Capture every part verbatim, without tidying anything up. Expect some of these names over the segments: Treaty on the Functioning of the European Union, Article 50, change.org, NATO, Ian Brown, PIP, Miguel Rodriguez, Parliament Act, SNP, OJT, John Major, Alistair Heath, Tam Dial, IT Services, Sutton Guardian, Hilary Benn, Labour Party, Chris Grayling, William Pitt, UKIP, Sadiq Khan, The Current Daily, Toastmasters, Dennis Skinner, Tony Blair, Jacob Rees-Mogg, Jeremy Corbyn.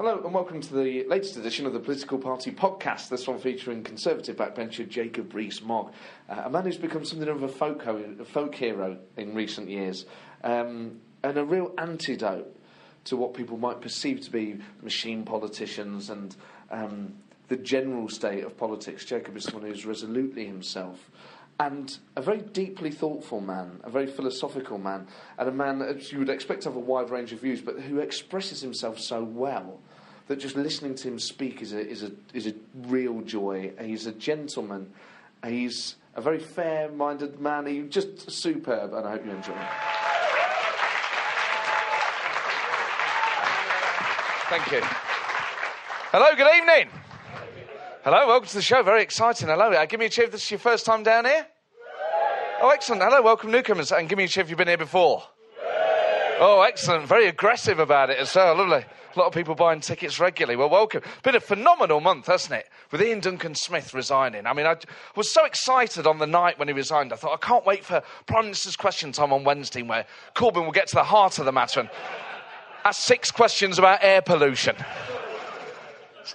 Hello and welcome to the latest edition of the Political Party Podcast, this one featuring Conservative backbencher Jacob Rees-Mogg, uh, a man who's become something of a folk, ho- a folk hero in recent years, um, and a real antidote to what people might perceive to be machine politicians and um, the general state of politics. Jacob is someone who's resolutely himself, and a very deeply thoughtful man, a very philosophical man, and a man that you would expect to have a wide range of views, but who expresses himself so well that just listening to him speak is a is a is a real joy. He's a gentleman. He's a very fair-minded man. He's just superb, and I hope you enjoy it. Thank you. Hello, good evening. Hello, welcome to the show. Very exciting. Hello. Give me a cheer if this is your first time down here. Oh, excellent. Hello, welcome newcomers. And give me a cheer if you've been here before. Oh, excellent. Very aggressive about it as well. Lovely. A lot of people buying tickets regularly. Well, welcome. Been a phenomenal month, hasn't it? With Iain Duncan Smith resigning. I mean, I was so excited on the night when he resigned. I thought, I can't wait for Prime Minister's Question Time on Wednesday, where Corbyn will get to the heart of the matter and ask six questions about air pollution.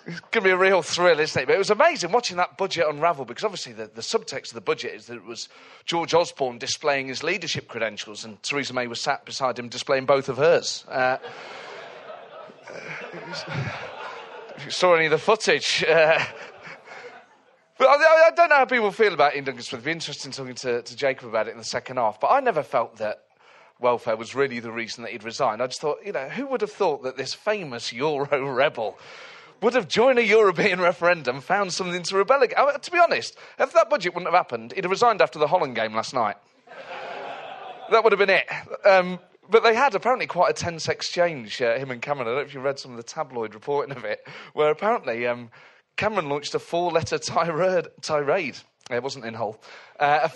It's going to be a real thrill, isn't it? But it was amazing watching that budget unravel, because obviously the, the subtext of the budget is that it was George Osborne displaying his leadership credentials and Theresa May was sat beside him displaying both of hers. Uh, if you saw any of the footage... Uh, But I, I don't know how people feel about Iain Duncan Smith. It'll be interesting talking to, to Jacob about it in the second half. But I never felt that welfare was really the reason that he'd resigned. I just thought, you know, who would have thought that this famous Euro rebel would have joined a European referendum, found something to rebel against? I, to be honest, if that budget wouldn't have happened, he'd have resigned after the Holland game last night. That would have been it. Um, but they had apparently quite a tense exchange, uh, him and Cameron. I don't know if you read some of the tabloid reporting of it, where apparently um, Cameron launched a four-letter tirade. tirade. It wasn't in Hull. Uh,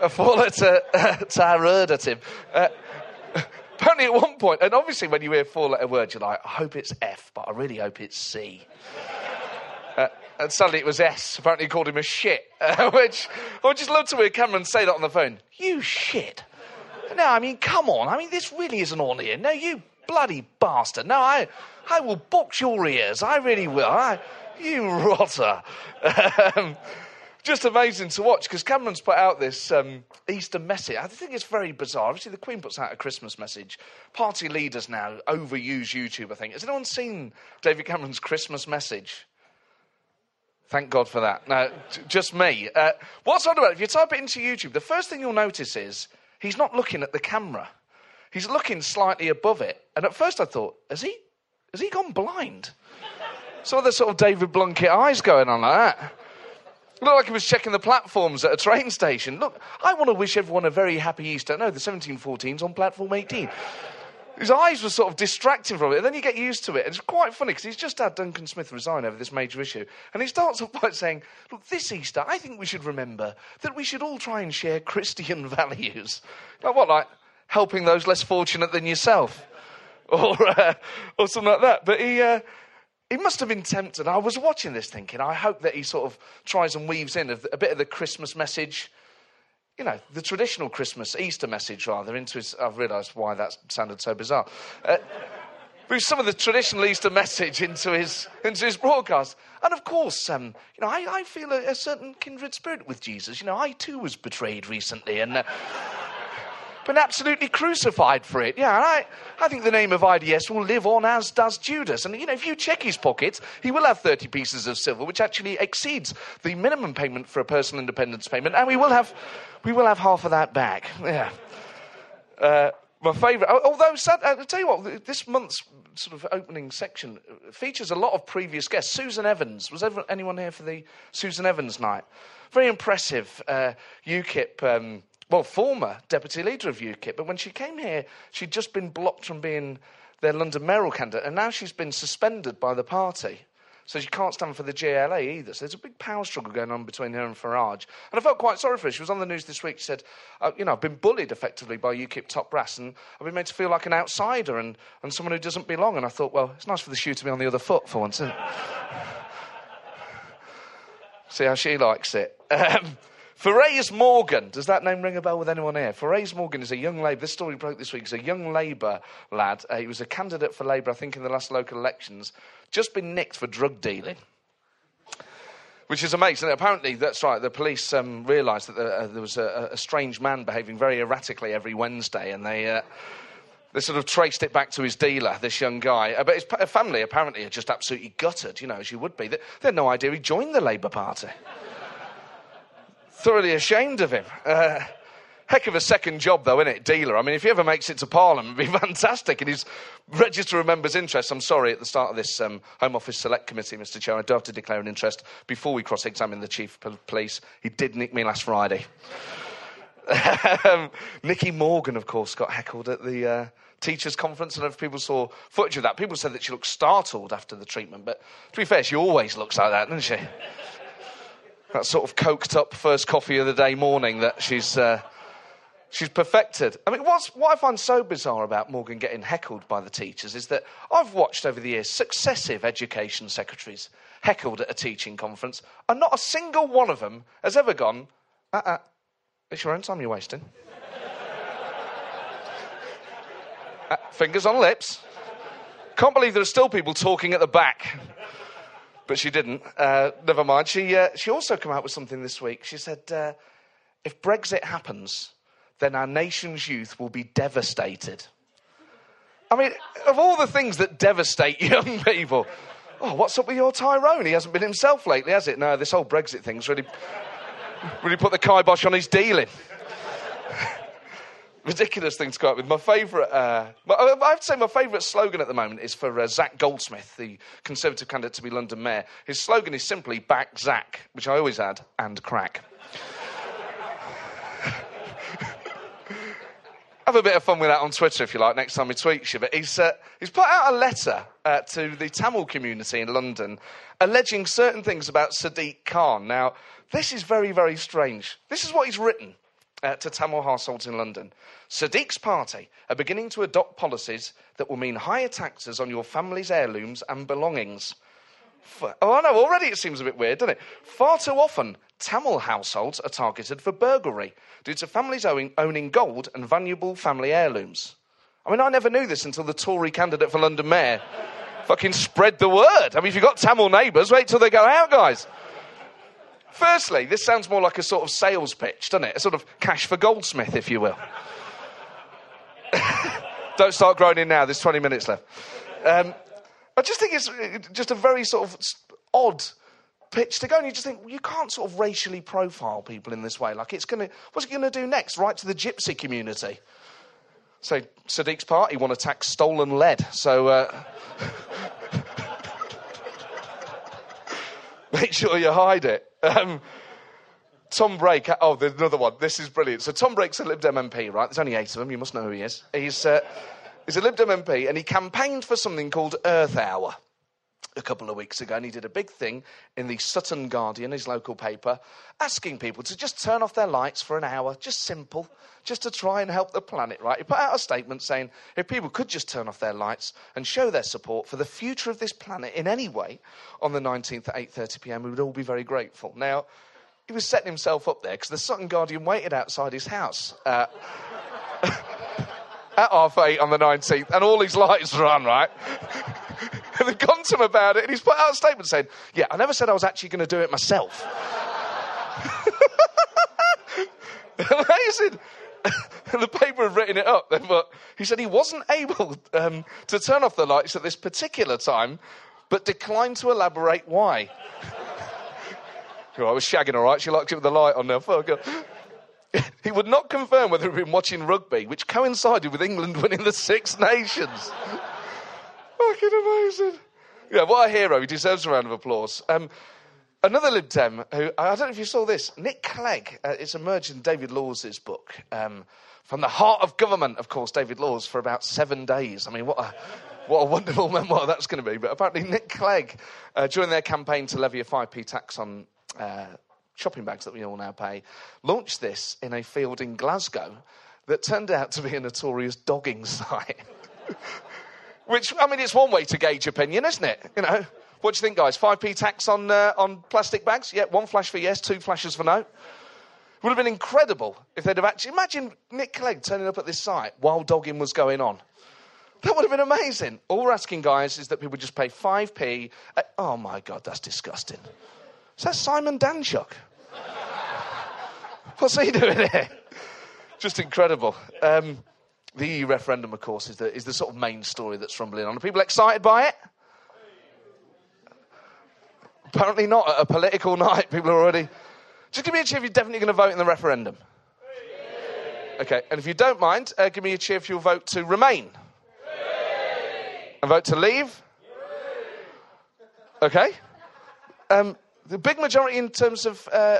a a four-letter uh, tirade at him. Uh, Apparently at one point, and obviously when you hear four-letter words, you're like, I hope it's F, but I really hope it's C. uh, and suddenly it was S. Apparently he called him a shit, uh, which I would just love to hear Cameron say that on the phone. You shit. No, I mean, come on. I mean, this really isn't on here. No, you bloody bastard. No, I I will box your ears. I really will. I, you rotter. Um, just amazing to watch, because Cameron's put out this um, Easter message. I think it's very bizarre. Obviously, the Queen puts out a Christmas message. Party leaders now overuse YouTube, I think. Has anyone seen David Cameron's Christmas message? Thank God for that. No, t- just me. Uh, what's odd about it, if you type it into YouTube, the first thing you'll notice is he's not looking at the camera. He's looking slightly above it. And at first I thought, has he, has he gone blind? Some other sort of David Blunkett eyes going on like that. Looked like he was checking the platforms at a train station. Look, I want to wish everyone a very happy Easter. No, the seventeen fourteen's on platform eighteen. His eyes were sort of distracted from it, and then you get used to it. And it's quite funny, because he's just had Duncan Smith resign over this major issue. And he starts off by saying, look, this Easter, I think we should remember that we should all try and share Christian values. Like what, like helping those less fortunate than yourself? Or, uh, or something like that. But he... Uh, He must have been tempted. I was watching this thinking, I hope that he sort of tries and weaves in a, a bit of the Christmas message, you know, the traditional Christmas, Easter message rather, into his... I've realised why that sounded so bizarre. Uh, with some of the traditional Easter message into his into his broadcast. And of course, um, you know, I, I feel a, a certain kindred spirit with Jesus. You know, I too was betrayed recently and... Uh, been absolutely crucified for it. Yeah, and I, I think the name of I D S will live on, as does Judas. And, you know, if you check his pockets, he will have thirty pieces of silver, which actually exceeds the minimum payment for a personal independence payment, and we will have we will have half of that back. Yeah. Uh, my favourite... Although, sad, I'll tell you what, this month's sort of opening section features a lot of previous guests. Susan Evans. Was ever, anyone here for the Susan Evans night? Very impressive uh, U KIP... Um, Well, former deputy leader of U KIP, but when she came here, she'd just been blocked from being their London mayoral candidate, and now she's been suspended by the party. So she can't stand for the G L A either. So there's a big power struggle going on between her and Farage. And I felt quite sorry for her. She was on the news this week. She said, uh, you know, I've been bullied effectively by UKIP top brass and I've been made to feel like an outsider and, and someone who doesn't belong. And I thought, well, it's nice for the shoe to be on the other foot for once, isn't it? See how she likes it. Um, Forreys Morgan. Does that name ring a bell with anyone here? Forreys Morgan is a young Labour... This story broke this week. He's a young Labour lad. Uh, he was a candidate for Labour, I think, in the last local elections. Just been nicked for drug dealing. Which is amazing. Apparently, that's right, the police um, realised that the, uh, there was a, a strange man behaving very erratically every Wednesday, and they... Uh, They sort of traced it back to his dealer, this young guy. But his family, apparently, are just absolutely gutted, you know, as you would be. They had no idea he joined the Labour Party. Thoroughly ashamed of him. Uh, heck of a second job, though, innit, dealer? I mean, if he ever makes it to Parliament, it'd be fantastic. And his register of members' interest, I'm sorry, at the start of this um, Home Office Select Committee, Mr Chair, I do have to declare an interest before we cross-examine the Chief of Police. He did nick me last Friday. um, Nikki Morgan, of course, got heckled at the uh, teachers' conference, and if people saw footage of that, people said that she looked startled after the treatment, but to be fair, she always looks like that, doesn't she? That sort of coked-up first coffee of the day morning that she's uh, she's perfected. I mean, what's, what I find so bizarre about Morgan getting heckled by the teachers is that I've watched over the years successive education secretaries heckled at a teaching conference, and not a single one of them has ever gone, uh-uh. It's your own time you're wasting. uh, fingers on lips. Can't believe there are still people talking at the back. But she didn't. Uh, never mind. She, uh, she also came out with something this week. She said, uh, if Brexit happens, then our nation's youth will be devastated. I mean, of all the things that devastate young people... Oh, what's up with your Tyrone? He hasn't been himself lately, has it? No, this whole Brexit thing's really... Really put the kibosh on his dealing. Ridiculous thing to go up with. My favourite... Uh, I have to say my favourite slogan at the moment is for uh, Zach Goldsmith, the Conservative candidate to be London Mayor. His slogan is simply, back Zach, which I always add, and crack. Have a bit of fun with that on Twitter, if you like, next time he tweets you. But he's, uh, he's put out a letter uh, to the Tamil community in London alleging certain things about Sadiq Khan. Now... This is very, very strange. This is what he's written uh, to Tamil households in London. Sadiq's party are beginning to adopt policies that will mean higher taxes on your family's heirlooms and belongings. For, oh, I know, already it seems a bit weird, doesn't it? Far too often, Tamil households are targeted for burglary due to families owing, owning gold and valuable family heirlooms. I mean, I never knew this until the Tory candidate for London Mayor fucking spread the word. I mean, if you've got Tamil neighbours, wait till they go out, guys. Firstly, this sounds more like a sort of sales pitch, doesn't it? A sort of cash for Goldsmith, if you will. Don't start groaning now, there's twenty minutes left. Um, I just think it's just a very sort of odd pitch to go, and you just think, well, you can't sort of racially profile people in this way. Like, it's going to... What's it going to do next? Right to the gypsy community. So, Sadiq's party want to tax stolen lead, so... Uh... Make sure you hide it. Um, Tom Brake... Oh, there's another one. This is brilliant. So Tom Brake's a Lib Dem M P, right? There's only eight of them. You must know who he is. He's, uh, he's a Lib Dem M P, and he campaigned for something called Earth Hour a couple of weeks ago, and he did a big thing in the Sutton Guardian, his local paper, asking people to just turn off their lights for an hour, just simple, just to try and help the planet, right? He put out a statement saying if people could just turn off their lights and show their support for the future of this planet in any way on the nineteenth at eight thirty p m, we would all be very grateful. Now, he was setting himself up there because the Sutton Guardian waited outside his house uh, at half eight on the nineteenth, and all his lights were on, right? And they've gone to him about it, and he's put out a statement saying, yeah, I never said I was actually going to do it myself. Amazing. And the paper have written it up. But he said he wasn't able um, to turn off the lights at this particular time, but declined to elaborate why. I was shagging all right. She likes it with the light on now. Fuck up. He would not confirm whether he'd been watching rugby, which coincided with England winning the Six Nations. Fucking amazing. Yeah, what a hero. He deserves a round of applause. Um, another Lib Dem, who, I don't know if you saw this, Nick Clegg, uh, it's emerged in David Laws' book, um, From the Heart of Government, of course, David Laws, for about seven days. I mean, what a... What a wonderful memoir that's going to be. But apparently Nick Clegg uh, during their campaign to levy a five p tax on uh, shopping bags that we all now pay, launched this in a field in Glasgow that turned out to be a notorious dogging site. Which, I mean, it's one way to gauge opinion, isn't it? You know, what do you think, guys? five p tax on uh, on plastic bags? Yeah, one flash for yes, two flashes for no. Would have been incredible if they'd have actually... Imagine Nick Clegg turning up at this site while dogging was going on. That would have been amazing. All we're asking, guys, is that people just pay five p... At, oh, my God, that's disgusting. Is that Simon Danchuk? What's he doing here? Just incredible. Um, the E U referendum, of course, is the, is the sort of main story that's rumbling on. Are people excited by it? Apparently not. At a political night, people are already... Just give me a cheer if you're definitely going to vote in the referendum. OK, and if you don't mind, uh, give me a cheer if you'll vote to remain. And vote to leave. OK. Um, the big majority in terms of uh,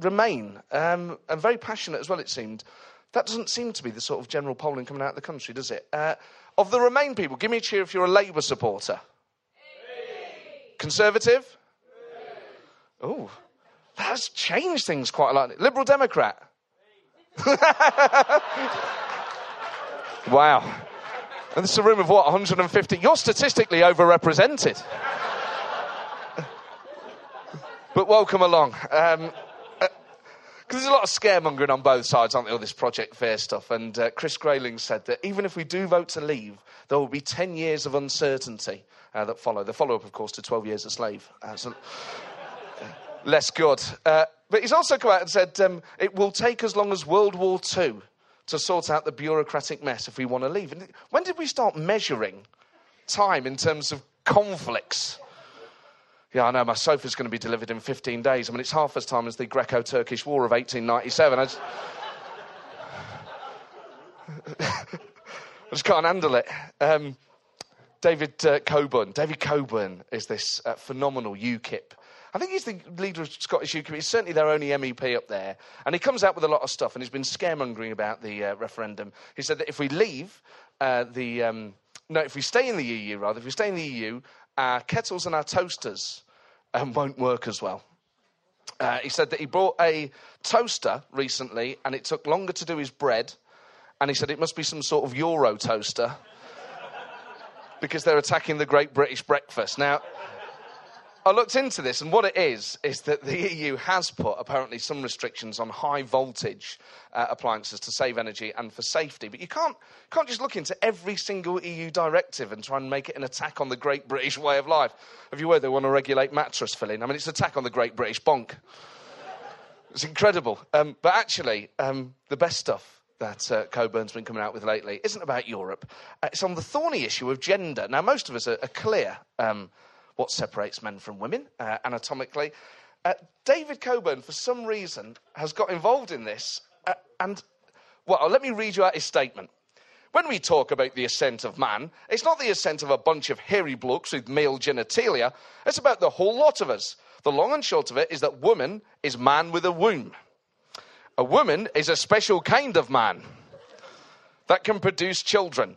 remain, um, and very passionate as well, it seemed. That doesn't seem to be the sort of general polling coming out of the country, does it? Uh, of the remain people, give me a cheer if you're a Labour supporter. Conservative? Oh. That's changed things quite a lot. Liberal Democrat? Wow. And this is a room of, what, one hundred fifty? You're statistically overrepresented. But welcome along. Um, uh, there's a lot of scaremongering on both sides, aren't there, all this Project Fear stuff. And uh, Chris Grayling said that even if we do vote to leave, there will be ten years of uncertainty uh, that follow. The follow-up, of course, to twelve years a slave. Uh, so... Less good. Uh, but he's also come out and said um, it will take as long as World War Two to sort out the bureaucratic mess if we want to leave. And when did we start measuring time in terms of conflicts? Yeah, I know, my sofa's going to be delivered in fifteen days. I mean, it's half as time as the Greco-Turkish War of eighteen ninety-seven. I just, I just can't handle it. Um, David uh, Coburn. David Coburn is this uh, phenomenal UKIP. I think he's the leader of Scottish U K I P. He's certainly their only M E P up there. And he comes out with a lot of stuff, and he's been scaremongering about the uh, referendum. He said that if we leave uh, the... Um, no, if we stay in the E U, rather, if we stay in the E U, our kettles and our toasters um, won't work as well. Uh, he said that he bought a toaster recently, and it took longer to do his bread. And he said it must be some sort of Euro toaster because they're attacking the Great British Breakfast. Now... I looked into this, and what it is, is that the E U has put, apparently, some restrictions on high-voltage uh, appliances to save energy and for safety. But you can't, can't just look into every single E U directive and try and make it an attack on the Great British way of life. Have you heard they want to regulate mattress filling? I mean, it's an attack on the Great British bonk. It's incredible. Um, but actually, um, the best stuff that uh, Coburn's been coming out with lately isn't about Europe. Uh, it's on the thorny issue of gender. Now, most of us are, are clear... Um, what separates men from women, uh, anatomically. Uh, David Coburn, for some reason, has got involved in this. Uh, and, well, let me read you out his statement. When we talk about the ascent of man, it's not the ascent of a bunch of hairy blokes with male genitalia. It's about the whole lot of us. The long and short of it is that woman is man with a womb. A woman is a special kind of man that can produce children.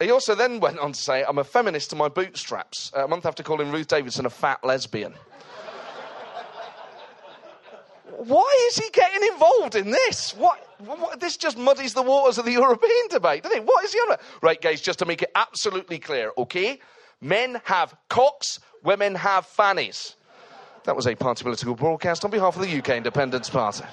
He also then went on to say, I'm a feminist to my bootstraps, a month after calling Ruth Davidson a fat lesbian. Why is he getting involved in this? What, what? This just muddies the waters of the European debate, doesn't it? What is he on about? Right, guys, just to make it absolutely clear, OK? Men have cocks, women have fannies. That was a party political broadcast on behalf of the U K Independence Party.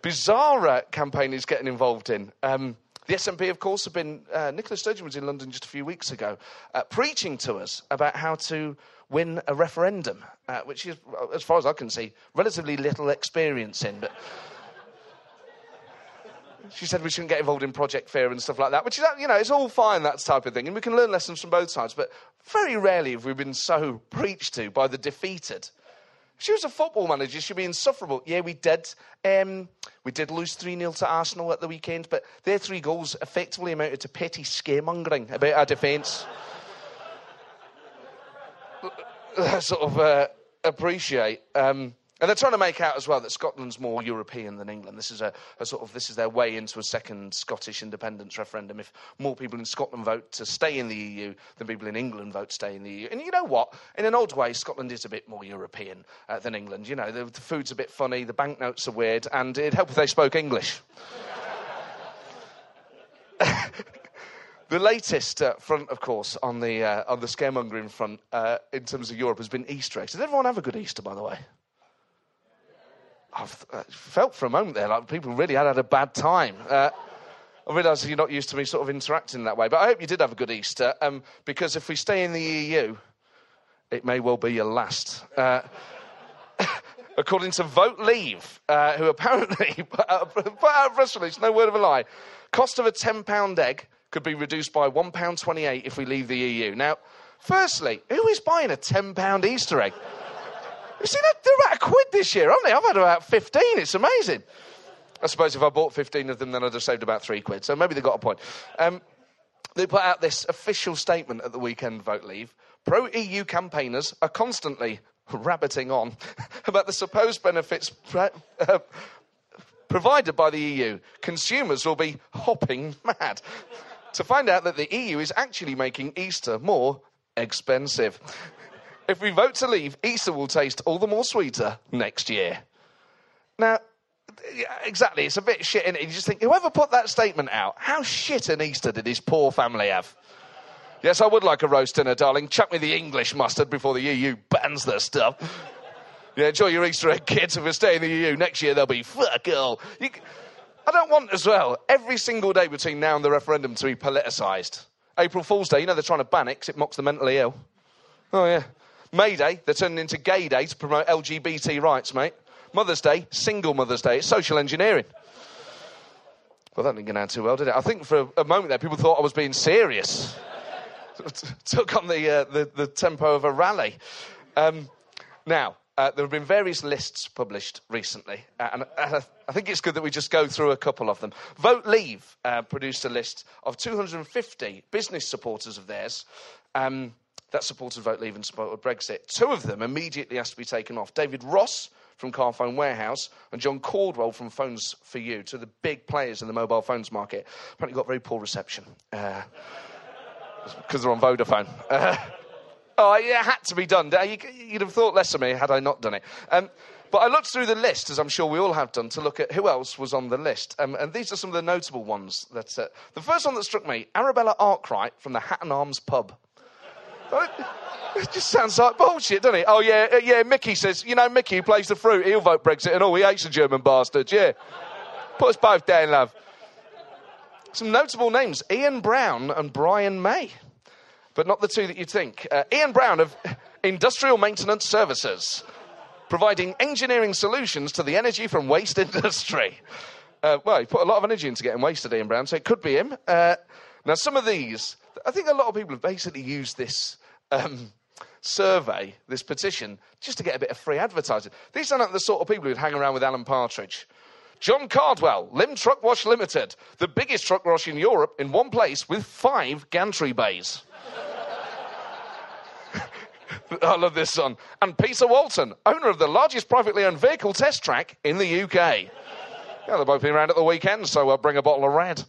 Bizarre campaign he's getting involved in. Um... The S N P, of course, have been... Uh, Nicola Sturgeon was in London just a few weeks ago uh, preaching to us about how to win a referendum, uh, which is, as far as I can see, relatively little experience in. But she said we shouldn't get involved in Project Fear and stuff like that, which is, you know, it's all fine, that type of thing, and we can learn lessons from both sides, but very rarely have we been so preached to by the defeated. If she was a football manager, she'd be insufferable. Yeah, we did. Um, we did lose three nil to Arsenal at the weekend, but their three goals effectively amounted to petty scaremongering about our defence. Sort of uh, appreciate. Um, And they're trying to make out as well that Scotland's more European than England. This is a, a sort of this is their way into a second Scottish independence referendum. If more people in Scotland vote to stay in the E U than people in England vote to stay in the E U, and you know what? In an odd way, Scotland is a bit more European uh, than England. You know, the, the food's a bit funny, the banknotes are weird, and it'd help if they spoke English. The latest uh, front, of course, on the uh, on the scaremongering front uh, in terms of Europe has been Easter eggs. Did everyone have a good Easter, by the way? I felt for a moment there like people really had had a bad time. Uh, I realise you're not used to me sort of interacting that way, but I hope you did have a good Easter, um, because if we stay in the E U, it may well be your last. Uh, according to Vote Leave, uh, who apparently put out a press release, no word of a lie, cost of a ten pound egg could be reduced by one pound twenty-eight if we leave the E U. Now, firstly, who is buying a ten pound Easter egg? You see, they're about a quid this year, aren't they? I've had about fifteen. It's amazing. I suppose if I bought fifteen of them, then I'd have saved about three quid. So maybe they got a point. Um, they put out this official statement at the weekend, Vote Leave. Pro-E U campaigners are constantly rabbiting on about the supposed benefits pre- uh, provided by the E U. Consumers will be hopping mad to find out that the E U is actually making Easter more expensive. If we vote to leave, Easter will taste all the more sweeter next year. Now, exactly, it's a bit shit, isn't it? You just think, whoever put that statement out, how shit an Easter did his poor family have? Yes, I would like a roast dinner, darling. Chuck me the English mustard before the E U bans their stuff. Yeah, enjoy your Easter egg, kids. If we stay in the E U next year, they'll be fuck all. You... I don't want, as well, every single day between now and the referendum to be politicised. April Fool's Day, you know they're trying to ban it because it mocks the mentally ill. Oh, yeah. May Day, they're turning into Gay Day to promote L G B T rights, mate. Mother's Day, Single Mother's Day. It's social engineering. Well, that didn't go down too well, did it? I think for a moment there, people thought I was being serious. Took on the, uh, the the tempo of a rally. Um, now, uh, there have been various lists published recently, uh, and uh, I think it's good that we just go through a couple of them. Vote Leave uh, produced a list of two hundred fifty business supporters of theirs, um... that supported Vote Leave and supported Brexit. Two of them immediately asked to be taken off. David Ross from Car Phone Warehouse and John Caldwell from Phones For You, two of the big players in the mobile phones market, apparently got very poor reception uh, because they're on Vodafone. Uh, oh, yeah, it had to be done. You'd have thought less of me had I not done it. Um, but I looked through the list, as I'm sure we all have done, to look at who else was on the list. Um, and these are some of the notable ones. That, uh, the first one that struck me, Arabella Arkwright from the Hatton Arms pub. It just sounds like bullshit, doesn't it? Oh, yeah, yeah, Mickey says, you know, Mickey, who plays the fruit, he'll vote Brexit and all. He hates the German bastards, yeah. Put us both down, love. Some notable names, Ian Brown and Brian May. But not the two that you'd think. Uh, Ian Brown of Industrial Maintenance Services, providing engineering solutions to the energy from waste industry. Uh, well, he put a lot of energy into getting wasted, Ian Brown, so it could be him. Uh, now, some of these... I think a lot of people have basically used this um, survey, this petition, just to get a bit of free advertising. These are not the sort of people who'd hang around with Alan Partridge. John Cardwell, Lim Truck Wash Limited, the biggest truck wash in Europe in one place with five gantry bays. I love this one. And Peter Walton, owner of the largest privately owned vehicle test track in the U K. Yeah, they'll both be around at the weekend, so I'll bring a bottle of red.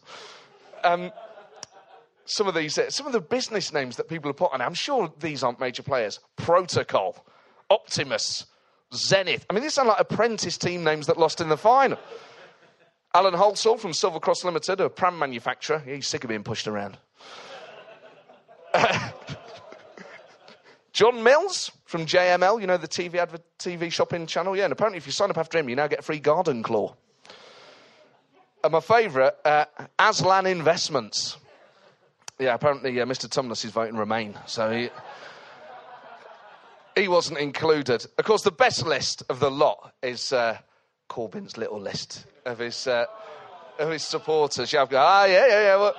Um... Some of these, uh, some of the business names that people have put on, I'm sure these aren't major players. Protocol, Optimus, Zenith. I mean, these sound like apprentice team names that lost in the final. Alan Holsall from Silver Cross Limited, a pram manufacturer. Yeah, he's sick of being pushed around. Uh, John Mills from J M L, you know, the T V adver- T V shopping channel. Yeah, and apparently if you sign up after him, you now get a free garden claw. And my favourite, uh, Aslan Investments. Yeah, apparently uh, Mister Tumnus is voting Remain, so he, he wasn't included. Of course, the best list of the lot is uh, Corbyn's little list of his uh, of his supporters. Yeah, I've got, ah, yeah, yeah, yeah, well,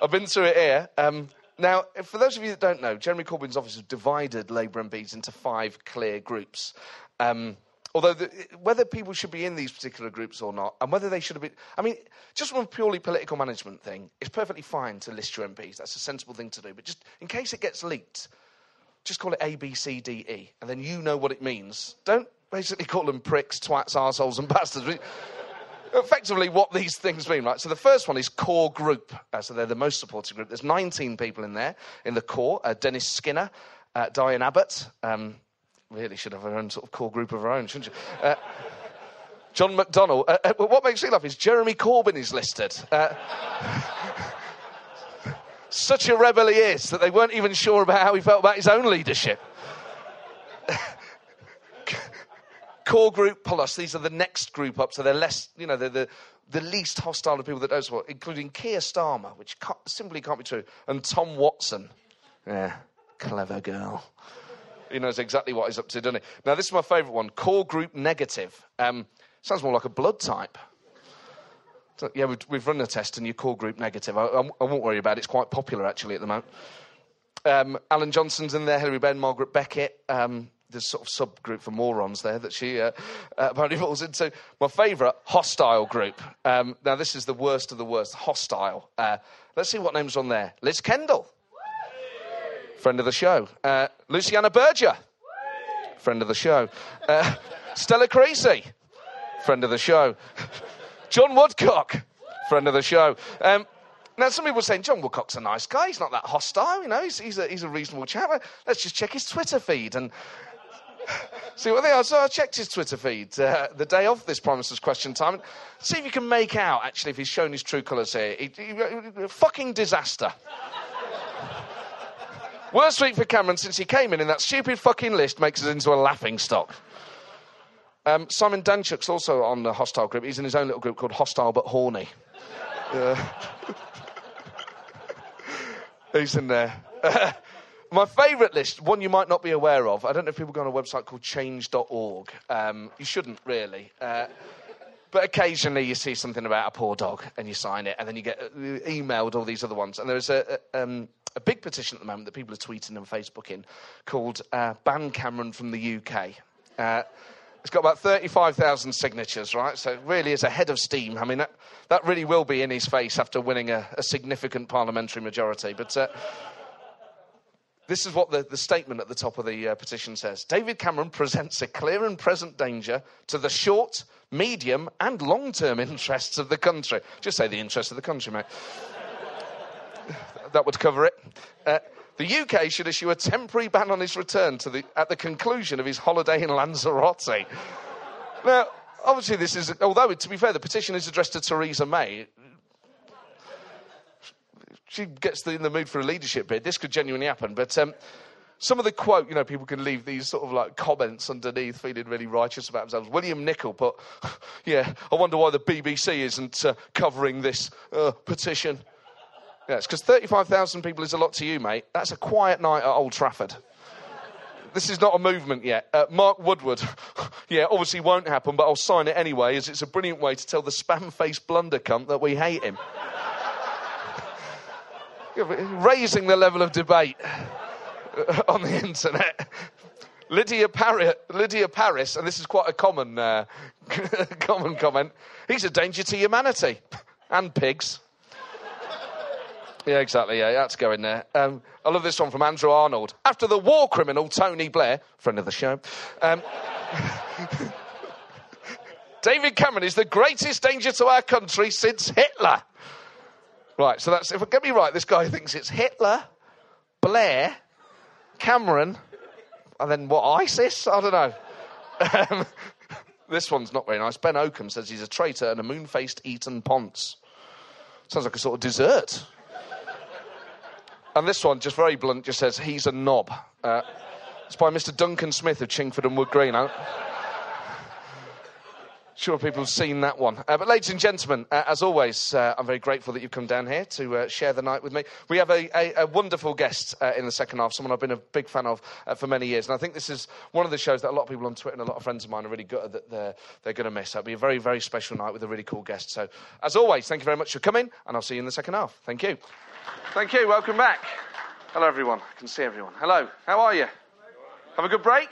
I've been through it here. Um, now, for those of you that don't know, Jeremy Corbyn's office has divided Labour M Ps into five clear groups. Um Although, the, whether people should be in these particular groups or not, and whether they should have been... I mean, just from a purely political management thing, it's perfectly fine to list your M Ps. That's a sensible thing to do. But just in case it gets leaked, just call it A, B, C, D, E, and then you know what it means. Don't basically call them pricks, twats, arseholes and bastards. Effectively what these things mean, right? So the first one is core group. Uh, so they're the most supported group. There's nineteen people in there, in the core. Uh, Dennis Skinner, uh, Diane Abbott. Um, really should have her own sort of core group of her own, shouldn't you? Uh, John McDonnell. Uh, uh, what makes me laugh is Jeremy Corbyn is listed. Uh, such a rebel he is that they weren't even sure about how he felt about his own leadership. Core group plus, these are the next group up, so they're less, you know, they're the, the least hostile of people that don't support, including Keir Starmer, which can't, simply can't be true, and Tom Watson. Yeah, clever girl. He knows exactly what he's up to, doesn't he? Now, this is my favourite one, core group negative. Um, sounds more like a blood type. So, yeah, we've, we've run a test and you're core group negative. I, I, I won't worry about it, it's quite popular, actually, at the moment. Um, Alan Johnson's in there, Hilary Benn, Margaret Beckett, um... this sort of subgroup for morons there that she uh, uh, apparently falls into. My favourite, hostile group. Um, now, this is the worst of the worst, hostile. Uh, let's see what name's on there. Liz Kendall. Whee! Friend of the show. Uh, Luciana Berger. Whee! Friend of the show. Uh, Stella Creasy. Whee! Friend of the show. John Woodcock. Whee! Friend of the show. Um, Now, some people are saying, John Woodcock's a nice guy. He's not that hostile, you know. He's, he's, a, he's a reasonable chap. Let's just check his Twitter feed and... see what they are. So I checked his Twitter feed uh, the day of this Prime Minister's Question Time. See if you can make out, actually, if he's shown his true colours here. He, he, he, fucking disaster. Worst week for Cameron since he came in, and that stupid fucking list makes us into a laughing stock. Um, Simon Danchuk's also on the hostile group. He's in his own little group called Hostile But Horny. Uh, he's in there. Uh, My favourite list, one you might not be aware of. I don't know if people go on a website called change dot org. Um, you shouldn't, really. Uh, but occasionally you see something about a poor dog and you sign it and then you get emailed all these other ones. And there's a, a, um, a big petition at the moment that people are tweeting and Facebooking called uh, Ban Cameron from the U K. Uh, it's got about thirty-five thousand signatures, right? So it really is a head of steam. I mean, that, that really will be in his face after winning a, a significant parliamentary majority. But... Uh, This is what the, the statement at the top of the uh, petition says. David Cameron presents a clear and present danger to the short, medium and long-term interests of the country. Just say the interests of the country, mate. That would cover it. Uh, the U K should issue a temporary ban on his return to the, at the conclusion of his holiday in Lanzarote. Now, obviously this is... Although, to be fair, the petition is addressed to Theresa May... She gets the, in the mood for a leadership bid. This could genuinely happen. But um, some of the quote, you know, people can leave these sort of like comments underneath feeling really righteous about themselves. William Nicol put, yeah, I wonder why the B B C isn't uh, covering this uh, petition. Yeah, it's because thirty-five thousand people is a lot to you, mate. That's a quiet night at Old Trafford. This is not a movement yet. Uh, Mark Woodward, yeah, obviously won't happen, but I'll sign it anyway as it's a brilliant way to tell the spam-faced blunder cunt that we hate him. Raising the level of debate on the internet. Lydia, Parri- Lydia Paris, and this is quite a common, uh, common comment, he's a danger to humanity. And pigs. Yeah, exactly, yeah, that's going there. Um, I love this one from Andrew Arnold. After the war criminal Tony Blair, friend of the show, um, David Cameron is the greatest danger to our country since Hitler. Right, so that's... If I get me right, this guy thinks it's Hitler, Blair, Cameron, and then what, ISIS? I don't know. Um, this one's not very nice. Ben Oakham says he's a traitor and a moon-faced Eton Ponce. Sounds like a sort of dessert. And this one, just very blunt, just says, he's a knob. Uh, it's by Mister Duncan Smith of Chingford and Wood Green. I- Sure people have seen that one. Uh, but ladies and gentlemen, uh, as always, uh, I'm very grateful that you've come down here to uh, share the night with me. We have a, a, a wonderful guest uh, in the second half, someone I've been a big fan of uh, for many years. And I think this is one of the shows that a lot of people on Twitter and a lot of friends of mine are really gutted that they're, they're going to miss. It'll be a very, very special night with a really cool guest. So, as always, thank you very much for coming, and I'll see you in the second half. Thank you. Thank you. Welcome back. Hello, everyone. I can see everyone. Hello. How are you? Have a good break?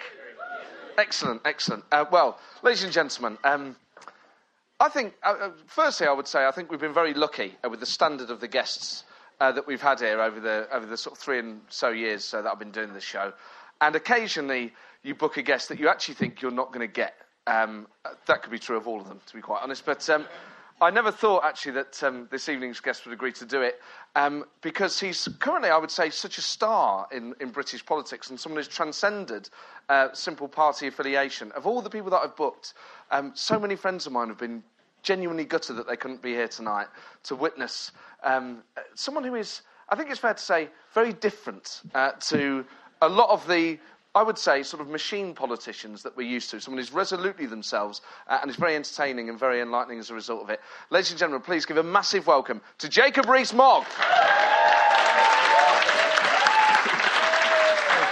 Excellent, excellent. Uh, well, ladies and gentlemen, um, I think, uh, firstly, I would say I think we've been very lucky uh, with the standard of the guests uh, that we've had here over the over the sort of three and so years uh, that I've been doing this show. And occasionally you book a guest that you actually think you're not going to get. Um, that could be true of all of them, to be quite honest. But um, I never thought, actually, that um, this evening's guest would agree to do it, um, because he's currently, I would say, such a star in, in British politics, and someone who's transcended uh, simple party affiliation. Of all the people that I've booked, um, so many friends of mine have been genuinely gutted that they couldn't be here tonight to witness um, someone who is, I think it's fair to say, very different uh, to a lot of the, I would say, sort of machine politicians that we're used to. Someone who's resolutely themselves uh, and is very entertaining and very enlightening as a result of it. Ladies and gentlemen, please give a massive welcome to Jacob Rees-Mogg. Thank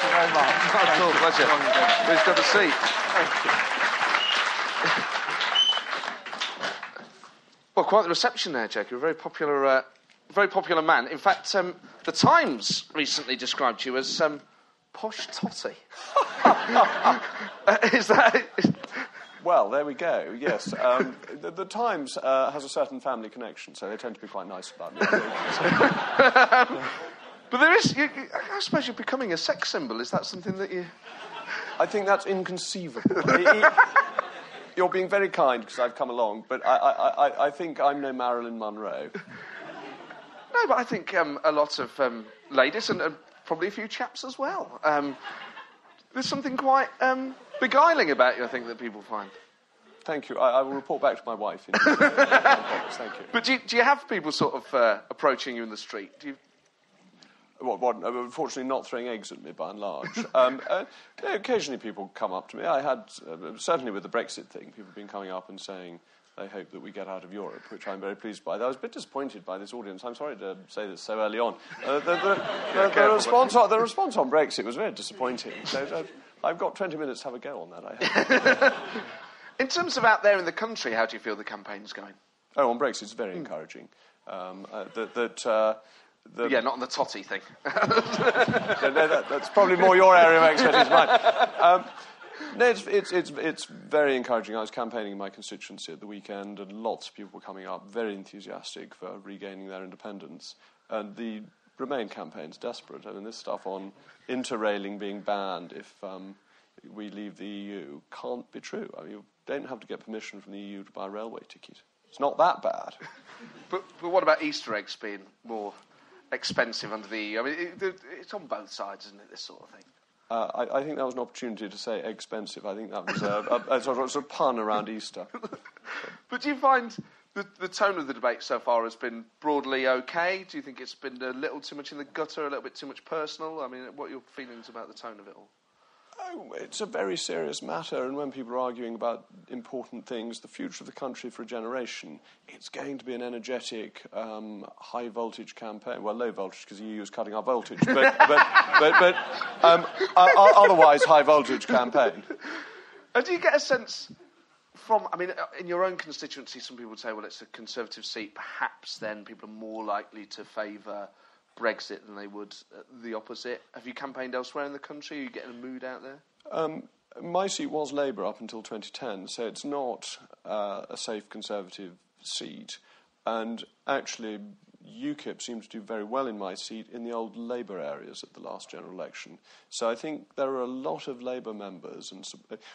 you very much. Not at all, pleasure. Please have a seat. Thank you. Well, quite the reception there, Jacob. You're a very popular, uh, very popular man. In fact, um, The Times recently described you as um, posh totty. Is that... Well, there we go, yes. Um, the, the Times uh, has a certain family connection, so they tend to be quite nice about it. um, but there is... You, you, I suppose you're becoming a sex symbol. Is that something that you... I think that's inconceivable. it, it, You're being very kind, because I've come along, but I, I, I, I think I'm no Marilyn Monroe. No, but I think um, a lot of um, ladies, and uh, probably a few chaps as well, um, there's something quite um, beguiling about you, I think, that people find. Thank you. I, I will report back to my wife. In Thank you. But do you, do you have people sort of uh, approaching you in the street? Do you... What, what, unfortunately, not throwing eggs at me, by and large. Um, uh, occasionally people come up to me. I had, uh, certainly with the Brexit thing, people have been coming up and saying they hope that we get out of Europe, which I'm very pleased by. I was a bit disappointed by this audience. I'm sorry to say this so early on. Uh, the, the, the, the, the, response on the response on Brexit was very disappointing. So uh, I've got twenty minutes to have a go on that, I hope. In terms of out there in the country, how do you feel the campaign's going? Oh, on Brexit, it's very mm. encouraging. Um, uh, that... that uh, The... Yeah, not on the totty thing. yeah, no, that, that's probably more your area of expertise than mine. Um, no, it's, it's, it's, it's very encouraging. I was campaigning in my constituency at the weekend, and lots of people were coming up, very enthusiastic for regaining their independence. And the Remain campaign's desperate. I mean, this stuff on interrailing being banned if um, we leave the E U can't be true. I mean, you don't have to get permission from the E U to buy a railway ticket. It's not that bad. but, but what about Easter eggs being more... expensive under the E U? I mean, it, it's on both sides, isn't it, this sort of thing? Uh, I, I think that was an opportunity to say expensive. I think that was a, a, a, sort, of, a sort of pun around Easter. But do you find the, the tone of the debate so far has been broadly OK? Do you think it's been a little too much in the gutter, a little bit too much personal? I mean, what are your feelings about the tone of it all? Oh, it's a very serious matter, and when people are arguing about important things, the future of the country for a generation, it's going to be an energetic, um, high-voltage campaign. Well, low-voltage, because the E U is cutting our voltage, but, but, but, but um, otherwise high-voltage campaign. And do you get a sense from... I mean, in your own constituency, some people would say, well, it's a Conservative seat. Perhaps then people are more likely to favour... Brexit than they would the opposite. Have you campaigned elsewhere in the country? Are you getting a mood out there? Um, my seat was Labour up until twenty ten, so it's not uh, a safe Conservative seat. And actually, UKIP seemed to do very well in my seat in the old Labour areas at the last general election. So I think there are a lot of Labour members. And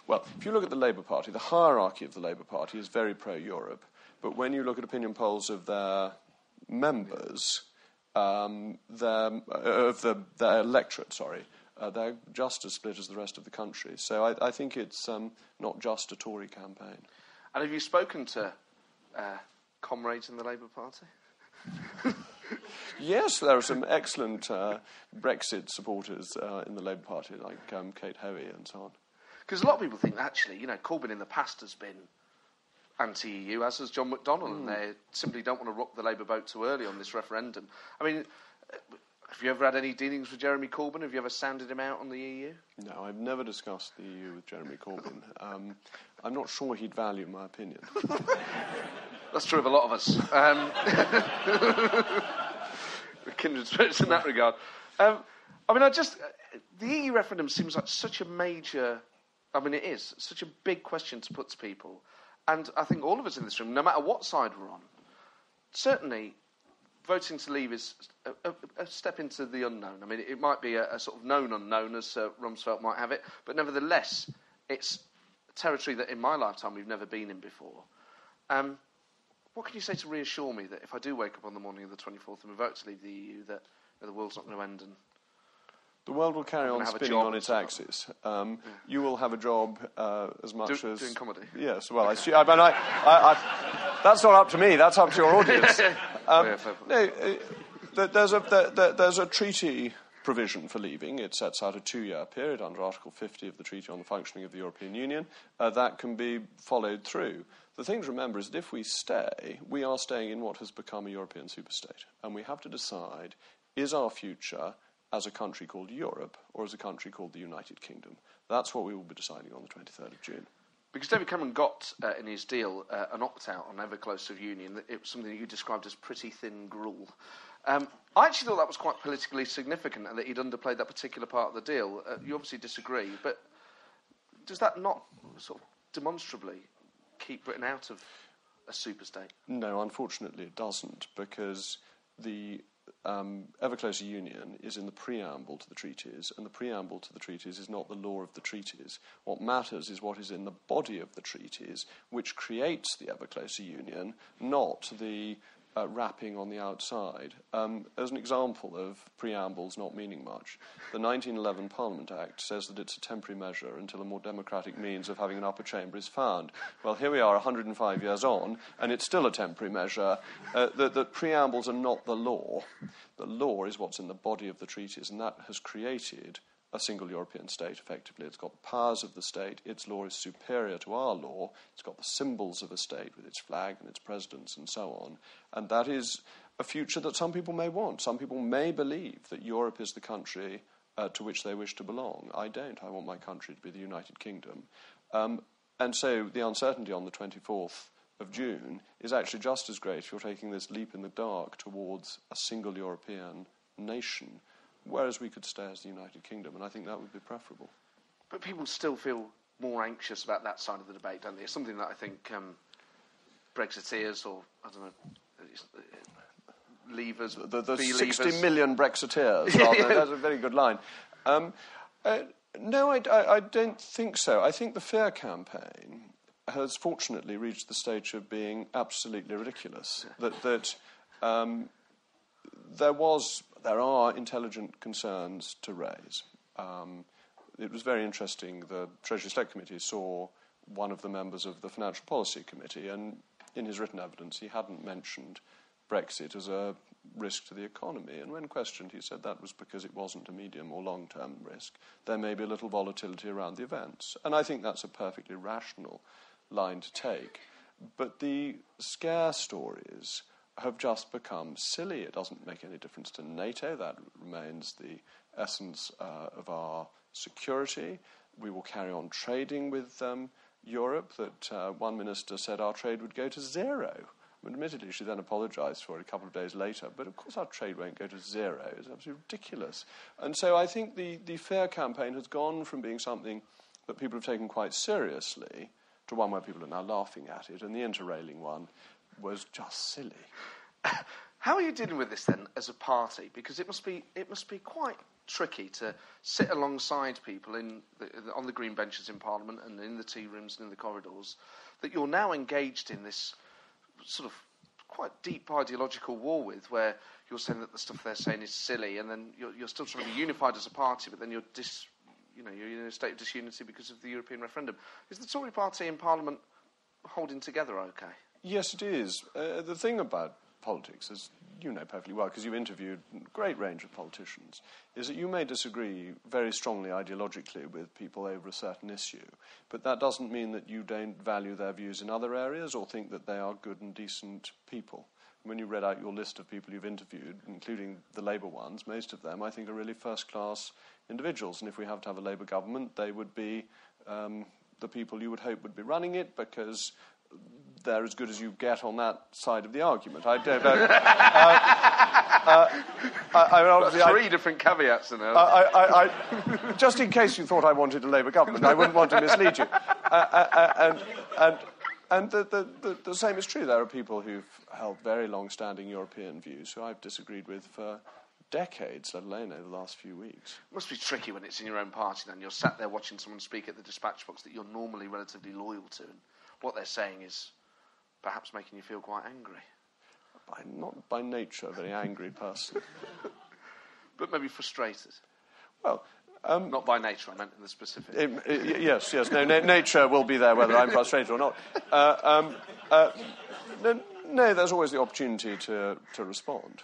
well, if you look at the Labour Party, the hierarchy of the Labour Party is very pro-Europe. But when you look at opinion polls of their members... Yeah. Um, their, of the, their electorate, sorry. Uh, they're just as split as the rest of the country. So I, I think it's um, not just a Tory campaign. And have you spoken to uh, comrades in the Labour Party? Yes, there are some excellent uh, Brexit supporters uh, in the Labour Party, like um, Kate Hoey and so on. Because a lot of people think, that actually, you know, Corbyn in the past has been... anti-E U, as has John McDonnell, mm. and they simply don't want to rock the Labour boat too early on this referendum. I mean, have you ever had any dealings with Jeremy Corbyn? Have you ever sounded him out on the E U? No, I've never discussed the E U with Jeremy Corbyn. Um, I'm not sure he'd value my opinion. That's true of a lot of us. Um, we're kindred spirits in that regard. Um, I mean, I just... The E U referendum seems like such a major... I mean, it is. Such a big question to put to people. And I think all of us in this room, no matter what side we're on, certainly voting to leave is a, a, a step into the unknown. I mean, it might be a, a sort of known unknown, as uh, Rumsfeld might have it, but nevertheless, it's territory that in my lifetime we've never been in before. Um, what can you say to reassure me that if I do wake up on the morning of the twenty-fourth and vote to leave the E U, that you know, the world's not going to end and... The world will carry on spinning on its axis. Um, yeah. You will have a job uh, as much Do, as... Doing comedy? Yes, well, okay. I, I, I, I, I, that's not up to me, that's up to your audience. Um, oh, yeah, fair no, uh, there's, a, there, there's a treaty provision for leaving. It sets out a two-year period under Article fifty of the Treaty on the Functioning of the European Union. Uh, that can be followed through. The thing to remember is that if we stay, we are staying in what has become a European superstate. And we have to decide, is our future as a country called Europe, or as a country called the United Kingdom? That's what we will be deciding on the twenty-third of June. Because David Cameron got, uh, in his deal, uh, an opt-out on ever closer union. It was something that you described as pretty thin gruel. Um, I actually thought that was quite politically significant, and that he'd underplayed that particular part of the deal. Uh, you obviously disagree, but does that not sort of demonstrably keep Britain out of a superstate? No, unfortunately it doesn't, because the... Um, ever closer union is in the preamble to the treaties, and the preamble to the treaties is not the law of the treaties. What matters is what is in the body of the treaties, which creates the ever closer union, not the uh, wrapping on the outside. Um, as an example of preambles not meaning much, the nineteen eleven Parliament Act says that it's a temporary measure until a more democratic means of having an upper chamber is found. Well, here we are one hundred and five years on, and it's still a temporary measure. Uh, the, the preambles are not the law. The law is what's in the body of the treaties, and that has created a single European state, effectively. It's got the powers of the state. Its law is superior to our law. It's got the symbols of a state with its flag and its presidents and so on. And that is a future that some people may want. Some people may believe that Europe is the country uh, to which they wish to belong. I don't. I want my country to be the United Kingdom. Um, and so the uncertainty on the twenty-fourth of June is actually just as great if you're taking this leap in the dark towards a single European nation, whereas we could stay as the United Kingdom, and I think that would be preferable. But people still feel more anxious about that side of the debate, don't they? It's something that I think um, Brexiteers or, I don't know, leavers, The, the sixty million Brexiteers, are, that's a very good line. Um, uh, no, I, I, I don't think so. I think the Fear campaign has fortunately reached the stage of being absolutely ridiculous. Yeah. That that um, there was, there are intelligent concerns to raise. Um, it was very interesting. The Treasury Select Committee saw one of the members of the Financial Policy Committee, and in his written evidence, he hadn't mentioned Brexit as a risk to the economy. And when questioned, he said that was because it wasn't a medium or long-term risk. There may be a little volatility around the events. And I think that's a perfectly rational line to take. But the scare stories have just become silly. It doesn't make any difference to NATO. That remains the essence uh, of our security. We will carry on trading with um, Europe. That uh, one minister said our trade would go to zero. Admittedly, she then apologised for it a couple of days later, but of course our trade won't go to zero. It's absolutely ridiculous. And so I think the, the Fair campaign has gone from being something that people have taken quite seriously to one where people are now laughing at it, and the interrailing one was just silly. How are you dealing with this then as a party? Because it must be it must be quite tricky to sit alongside people in the, on the green benches in Parliament and in the tea rooms and in the corridors that you're now engaged in this sort of quite deep ideological war with, where you're saying that the stuff they're saying is silly, and then you're, you're still trying to be unified as a party, but then you're dis, you know you're in a state of disunity because of the European referendum. Is the Tory party in Parliament holding together okay? Yes, it is. Uh, the thing about politics, as you know perfectly well, because you've interviewed a great range of politicians, is that you may disagree very strongly ideologically with people over a certain issue, but that doesn't mean that you don't value their views in other areas or think that they are good and decent people. When you read out your list of people you've interviewed, including the Labour ones, most of them, I think, are really first-class individuals, and if we have to have a Labour government, they would be um, the people you would hope would be running it, because they're as good as you get on that side of the argument. I don't know. uh, uh, I, I mean, obviously, three I, different caveats in there. I, I, I, just in case you thought I wanted a Labour government, I wouldn't want to mislead you. Uh, uh, uh, and, and And the, the, the, the same is true. There are people who've held very long-standing European views who I've disagreed with for decades, let alone over the last few weeks. It must be tricky when it's in your own party, then. You're sat there watching someone speak at the dispatch box that you're normally relatively loyal to, and what they're saying is perhaps making you feel quite angry. I'm not by nature a very angry person. But maybe frustrated. Well... Um, not by nature, I meant in the specific. It, it, yes, yes. No, na- nature will be there whether I'm frustrated or not. Uh, um, uh, no, no, there's always the opportunity to, to respond.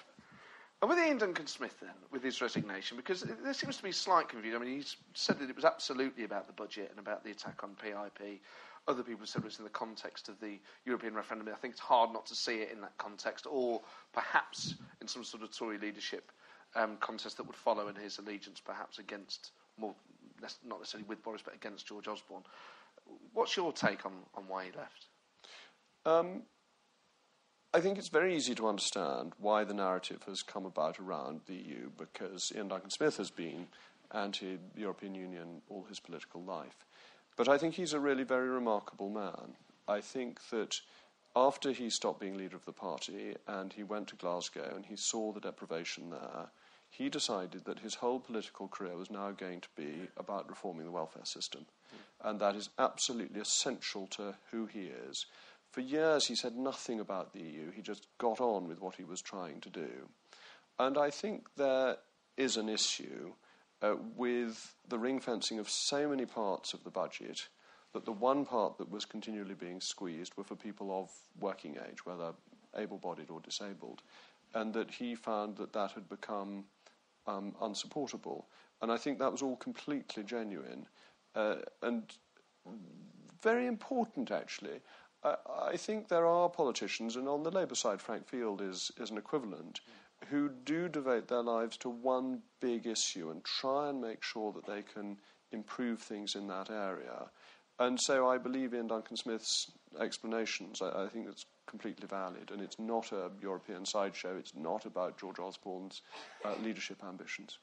And with Iain Duncan Smith, then, with his resignation, because there seems to be slight confusion. I mean, he's said that it was absolutely about the budget and about the attack on P I P. Other people have said it's in the context of the European referendum. I think it's hard not to see it in that context, or perhaps in some sort of Tory leadership Um, contest that would follow in his allegiance, perhaps against, more, not necessarily with Boris, but against George Osborne. What's your take on, on why he left? Um, I think it's very easy to understand why the narrative has come about around the E U, because Iain Duncan Smith has been anti-European Union all his political life. But I think he's a really very remarkable man. I think that after he stopped being leader of the party and he went to Glasgow and he saw the deprivation there, he decided that his whole political career was now going to be about reforming the welfare system. Mm. And that is absolutely essential to who he is. For years he said nothing about the E U. He just got on with what he was trying to do. And I think there is an issue uh, with the ring-fencing of so many parts of the budget that the one part that was continually being squeezed were for people of working age, whether able-bodied or disabled, and that he found that that had become um, unsupportable. And I think that was all completely genuine uh, and very important, actually. I, I think there are politicians, and on the Labour side, Frank Field is, is an equivalent, mm. who do devote their lives to one big issue and try and make sure that they can improve things in that area. And so I believe Iain Duncan Smith's explanations. I, I think it's completely valid, and it's not a European sideshow. It's not about George Osborne's uh, leadership ambitions.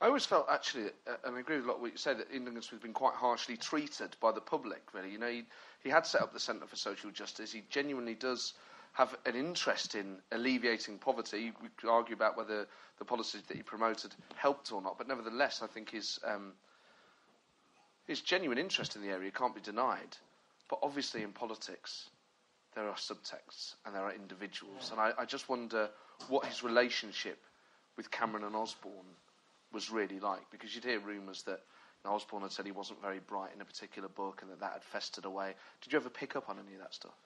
I always felt, actually, uh, and I agree with a lot of what you said, that Iain Duncan Smith has been quite harshly treated by the public, really. You know, he, he had set up the Centre for Social Justice. He genuinely does have an interest in alleviating poverty. We could argue about whether the policies that he promoted helped or not, but nevertheless, I think his... Um, His genuine interest in the area can't be denied, but obviously in politics there are subtexts and there are individuals, and I, I just wonder what his relationship with Cameron and Osborne was really like, because you'd hear rumours that you know, Osborne had said he wasn't very bright in a particular book and that that had festered away. Did you ever pick up on any of that stuff?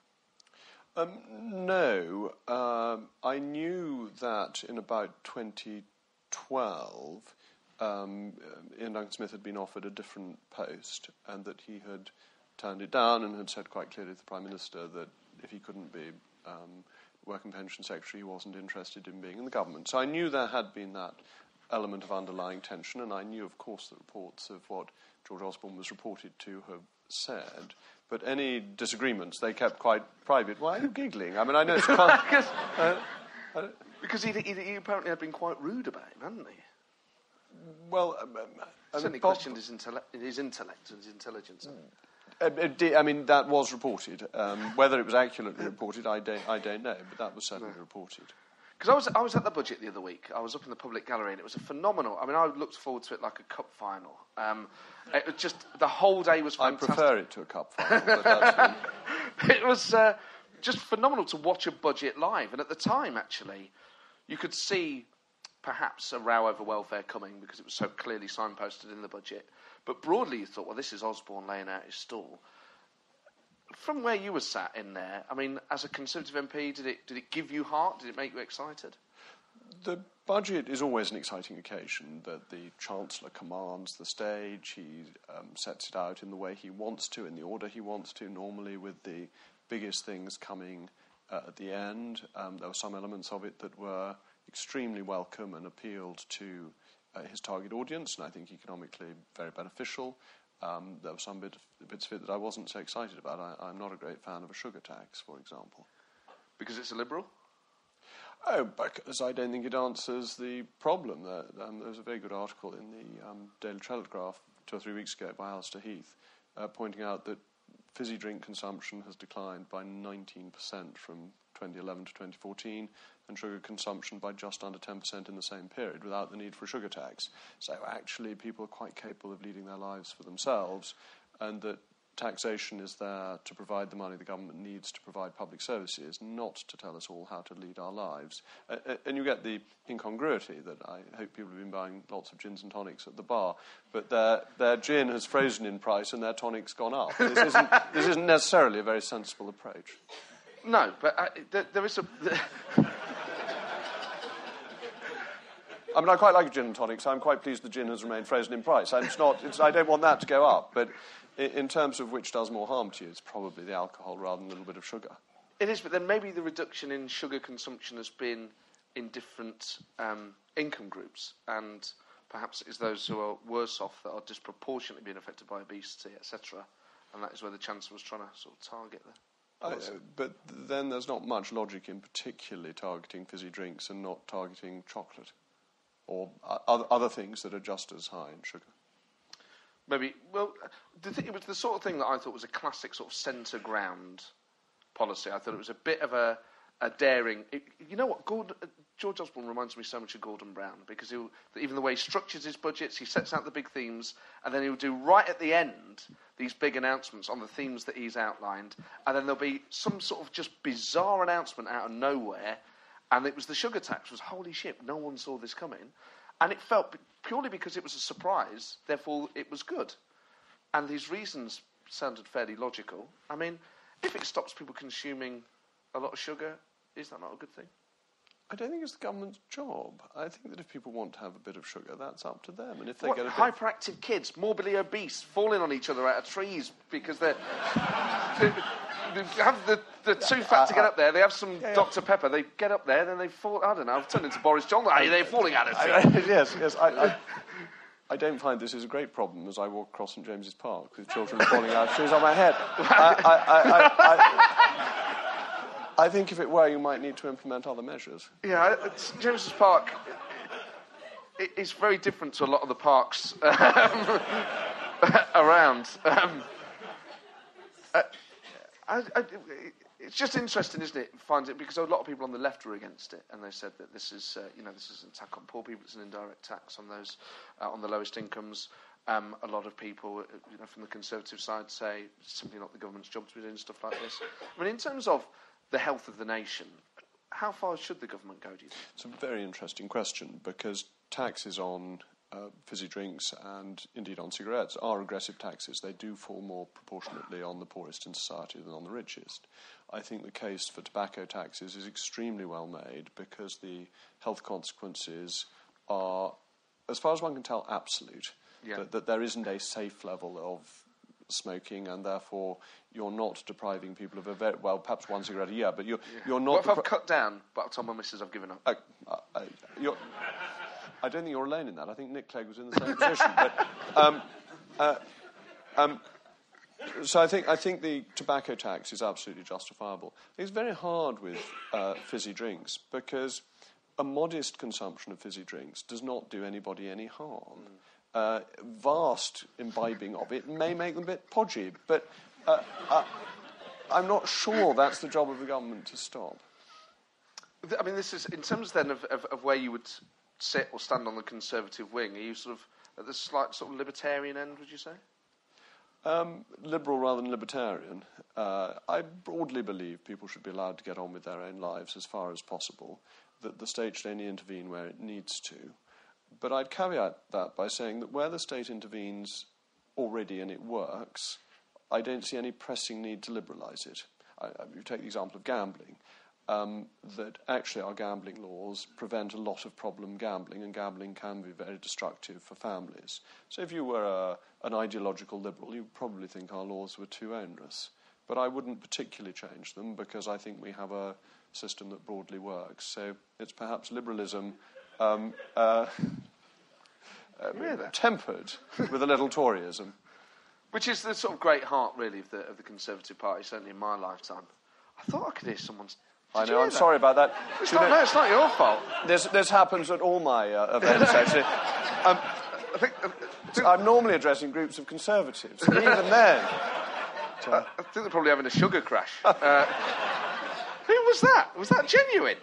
Um, no. Um, I knew that in about twenty twelve... Um, Iain Duncan Smith had been offered a different post and that he had turned it down and had said quite clearly to the Prime Minister that if he couldn't be um, Work and Pension Secretary, he wasn't interested in being in the government. So I knew there had been that element of underlying tension, and I knew, of course, the reports of what George Osborne was reported to have said. But any disagreements they kept quite private. Why are you giggling? I mean, I know it's... Because, uh, I because he, he, he apparently had been quite rude about him, hadn't he? Well, um, I certainly mean, questioned his, intelle- his intellect and his intelligence. Mm. I mean, that was reported. Um, whether it was accurately reported, I don't, I don't know, but that was certainly no. reported. Because I was, I was at the budget the other week. I was up in the public gallery, and it was a phenomenal... I mean, I looked forward to it like a cup final. Um, it was just... The whole day was fantastic. I prefer it to a cup final, but that's... Been... It was uh, just phenomenal to watch a budget live. And at the time, actually, you could see... perhaps a row over welfare coming because it was so clearly signposted in the budget. But broadly, you thought, well, this is Osborne laying out his stall. From where you were sat in there, I mean, as a Conservative M P, did it did it give you heart? Did it make you excited? The budget is always an exciting occasion. That the Chancellor commands the stage. He um, sets it out in the way he wants to, in the order he wants to, normally with the biggest things coming uh, at the end. Um, there were some elements of it that were extremely welcome and appealed to uh, his target audience, and I think economically very beneficial. Um, there were some bit, bits of it that I wasn't so excited about. I, I'm not a great fan of a sugar tax, for example. Because it's a liberal? Oh, because I don't think it answers the problem. There, um, there was a very good article in the um, Daily Telegraph two or three weeks ago by Alistair Heath uh, pointing out that fizzy drink consumption has declined by nineteen percent from twenty eleven to twenty fourteen, and sugar consumption by just under ten percent in the same period, without the need for a sugar tax. So actually people are quite capable of leading their lives for themselves, and that taxation is there to provide the money the government needs to provide public services, not to tell us all how to lead our lives. Uh, and you get the incongruity that I hope people have been buying lots of gins and tonics at the bar, but their their gin has frozen in price and their tonic's gone up. This isn't, this isn't necessarily a very sensible approach. No, but I, there, there is a... I mean, I quite like a gin and tonic, so I'm quite pleased the gin has remained frozen in price. I'm just not, it's, I don't want that to go up, but in, in terms of which does more harm to you, it's probably the alcohol rather than a little bit of sugar. It is, but then maybe the reduction in sugar consumption has been in different um, income groups, and perhaps it's those who are worse off that are disproportionately being affected by obesity, et cetera, and that is where the Chancellor was trying to sort of target there. Uh, but then there's not much logic in particularly targeting fizzy drinks and not targeting chocolate or other, other things that are just as high in sugar. Maybe, well, the th- it was the sort of thing that I thought was a classic sort of centre ground policy. I thought it was a bit of a, a daring... It, you know what, Gordon, uh, George Osborne reminds me so much of Gordon Brown, because he'll, even the way he structures his budgets, he sets out the big themes, and then he'll do right at the end these big announcements on the themes that he's outlined, and then there'll be some sort of just bizarre announcement out of nowhere, and it was the sugar tax. It was, holy shit, no one saw this coming. And it felt, purely because it was a surprise, therefore it was good. And these reasons sounded fairly logical. I mean, if it stops people consuming a lot of sugar, is that not a good thing? I don't think it's the government's job. I think that if people want to have a bit of sugar, that's up to them. And if they what, get a bit hyperactive kids, morbidly obese, falling on each other out of trees because they're they, they have the, the too yeah, fat uh, to get up there. They have some yeah, Doctor Yeah. Pepper. They get up there, then they fall. I don't know. I've turned into Boris Johnson. Are they falling out of trees? yes, yes. I, I, I don't find this is a great problem as I walk across Saint James's Park with children falling out of trees on my head. I, I, I, I, I, I think if it were, you might need to implement other measures. Yeah, Saint James's Park it, it's very different to a lot of the parks um, around. Um, uh, I, I, it's just interesting, isn't it? Finds it because a lot of people on the left were against it, and they said that this is, uh, you know, this is an attack on poor people. It's an indirect tax on those uh, on the lowest incomes. Um, a lot of people, you know, from the Conservative side, say it's simply not the government's job to be doing stuff like this. I mean, in terms of the health of the nation, how far should the government go, do you think? It's a very interesting question, because taxes on uh, fizzy drinks and indeed on cigarettes are aggressive taxes. They do fall more proportionately on the poorest in society than on the richest. I think the case for tobacco taxes is extremely well made, because the health consequences are, as far as one can tell, absolute. Yeah. That, that there isn't a safe level of smoking, and therefore you're not depriving people of a very, well, perhaps one cigarette a year, but you're, yeah. you're not... What if depri- I've cut down, but I'll tell my missus I've given up? Uh, uh, uh, you're, I don't think you're alone in that. I think Nick Clegg was in the same position. But, um, uh, um, so I think I think the tobacco tax is absolutely justifiable. It's very hard with uh, fizzy drinks, because a modest consumption of fizzy drinks does not do anybody any harm. Mm. Uh, vast imbibing of it may make them a bit podgy, but uh, uh, I'm not sure that's the job of the government to stop. I mean, this is, in terms then of, of, of where you would sit or stand on the Conservative wing, are you sort of at the slight sort of libertarian end, would you say? Um, liberal rather than libertarian. Uh, I broadly believe people should be allowed to get on with their own lives as far as possible, that the state should only intervene where it needs to. But I'd caveat that by saying that where the state intervenes already and it works, I don't see any pressing need to liberalise it. I, I, you take the example of gambling, um, that actually our gambling laws prevent a lot of problem gambling, and gambling can be very destructive for families. So if you were a, an ideological liberal, you'd probably think our laws were too onerous. But I wouldn't particularly change them, because I think we have a system that broadly works. So it's perhaps liberalism... Um, uh, uh, tempered with a little Toryism, which is the sort of great heart, really, of the of the Conservative Party. Certainly in my lifetime, I thought I could hear someone's. Did I know. I'm that? sorry about that. It's not, know, no, it's not your fault. This this happens at all my uh, events. Actually, um, I think, uh, I'm normally addressing groups of Conservatives, and even then. But uh... I, I think they're probably having a sugar crash. Uh, who was that? Was that genuine?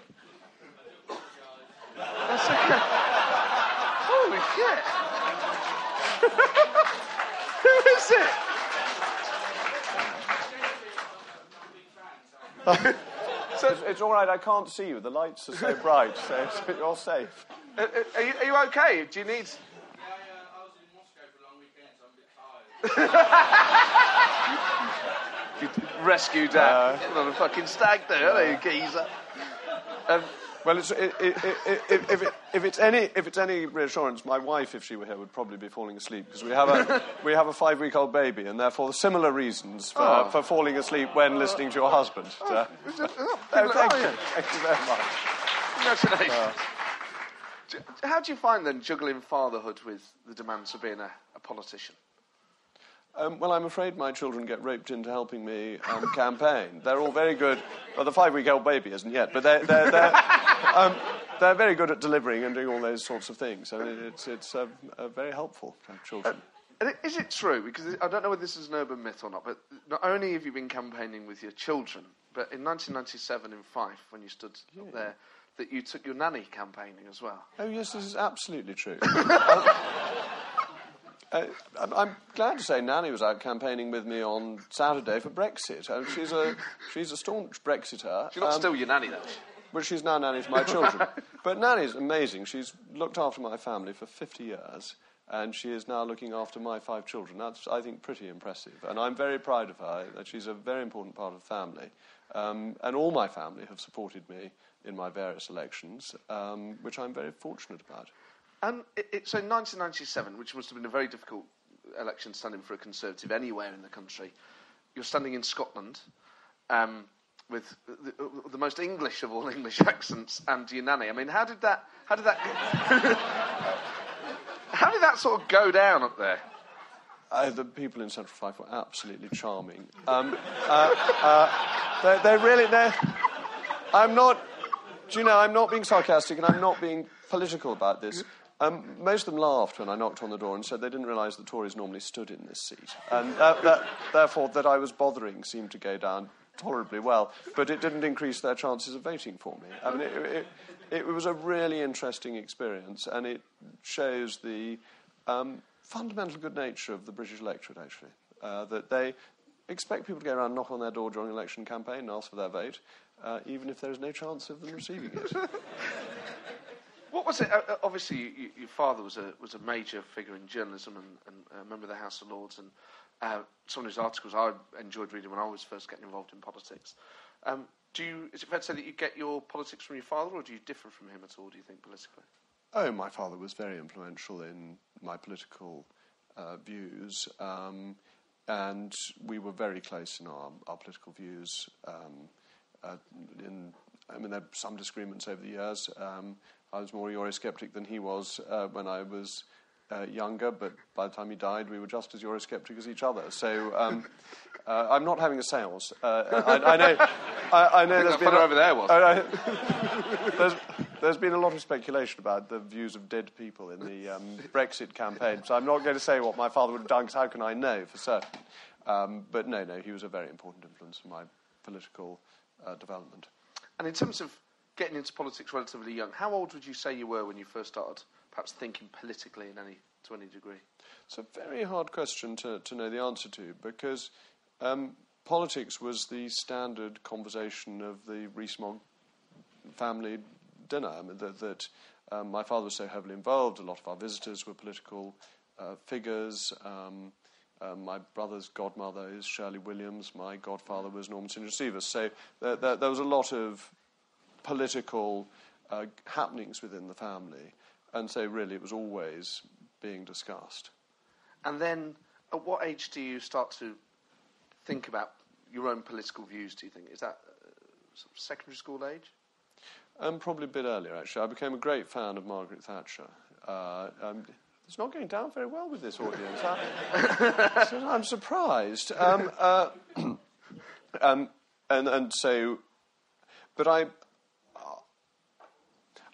That's okay. Holy shit. Who is it? Uh, so it's, it's all right, I can't see you. The lights are so bright, so, so you're safe. Uh, are, you, are you okay? Do you need... Rescue Dad. Uh, not a fucking stag there, are you, geezer? Um, well, it's, it, it, it, it, if, it, if it's any if it's any reassurance, my wife, if she were here, would probably be falling asleep because we have a we have a five week old baby, and therefore similar reasons for, oh. for falling asleep when listening to your husband. Oh, so. oh, oh, thank you, thank you very much. Congratulations. Uh, How do you find then juggling fatherhood with the demands of being a, a politician? Um, well, I'm afraid my children get roped into helping me um, campaign. They're all very good. Well, the five-week-old baby isn't yet, but they're they're they're, um, they're very good at delivering and doing all those sorts of things. So it, it's it's um, uh, very helpful to have children. Uh, is it true? Because I don't know whether this is an urban myth or not. But not only have you been campaigning with your children, but in nineteen ninety-seven in Fife, when you stood yeah. up there, that you took your nanny campaigning as well. Oh yes, this is absolutely true. um, Uh, I'm glad to say Nanny was out campaigning with me on Saturday for Brexit. Uh, she's a she's a staunch Brexiter. She's not um, still your nanny, though. Well, she's now nanny to my children. But Nanny's amazing. She's looked after my family for fifty years, and she is now looking after my five children. That's, I think, pretty impressive. And I'm very proud of her. That she's a very important part of the family. Um, and all my family have supported me in my various elections, um, which I'm very fortunate about. And it, it, so in nineteen ninety-seven, which must have been a very difficult election standing for a Conservative anywhere in the country, you're standing in Scotland um, with the, the most English of all English accents and your nanny. I mean, how did that... How did that... how did that sort of go down up there? Uh, the people in Central Fife were absolutely charming. Um, uh, uh, they really... I'm not... Do you know, I'm not being sarcastic and I'm not being political about this. Um, most of them laughed when I knocked on the door and said they didn't realise the Tories normally stood in this seat. And that, that, therefore, that I was bothering seemed to go down tolerably well, but it didn't increase their chances of voting for me. I mean, it, it, it was a really interesting experience, and it shows the um, fundamental good nature of the British electorate, actually, uh, that they expect people to go around and knock on their door during election campaign and ask for their vote, uh, even if there is no chance of them receiving it. What was it? Uh, obviously, you, your father was a was a major figure in journalism and, and a member of the House of Lords, and uh, some of his articles I enjoyed reading when I was first getting involved in politics. Um, do you? Is it fair to say that you get your politics from your father, or do you differ from him at all? Do you think politically? Oh, my father was very influential in my political uh, views, um, and we were very close in our, our political views. Um, uh, in I mean, there were some disagreements over the years. Um, I was more Eurosceptic than he was uh, when I was uh, younger, but by the time he died, we were just as Eurosceptic as each other. So um, uh, I'm not having a séance. Uh, I, I know. I, I know. I there's been a, over there was. Uh, there's, there's been a lot of speculation about the views of dead people in the um, Brexit campaign. So I'm not going to say what my father would have done, because how can I know for certain? Um, but no, no, he was a very important influence on my political uh, development. And in terms of getting into politics relatively young, how old would you say you were when you first started perhaps thinking politically in any to any degree? It's a very hard question to, to know the answer to, because um, politics was the standard conversation of the Rees-Mogg family dinner. I mean, that, that um, my father was so heavily involved, a lot of our visitors were political uh, figures. Um, Uh, my brother's godmother is Shirley Williams. My godfather was Norman St John Seaver. So there, there, there was a lot of political uh, happenings within the family. And so really it was always being discussed. And then at what age do you start to think about your own political views, do you think? Is that uh, sort of secondary school age? Um, probably a bit earlier, actually. I became a great fan of Margaret Thatcher. Uh, um, It's not going down very well with this audience. I, so I'm surprised. Um, uh, um, and, and so... But I...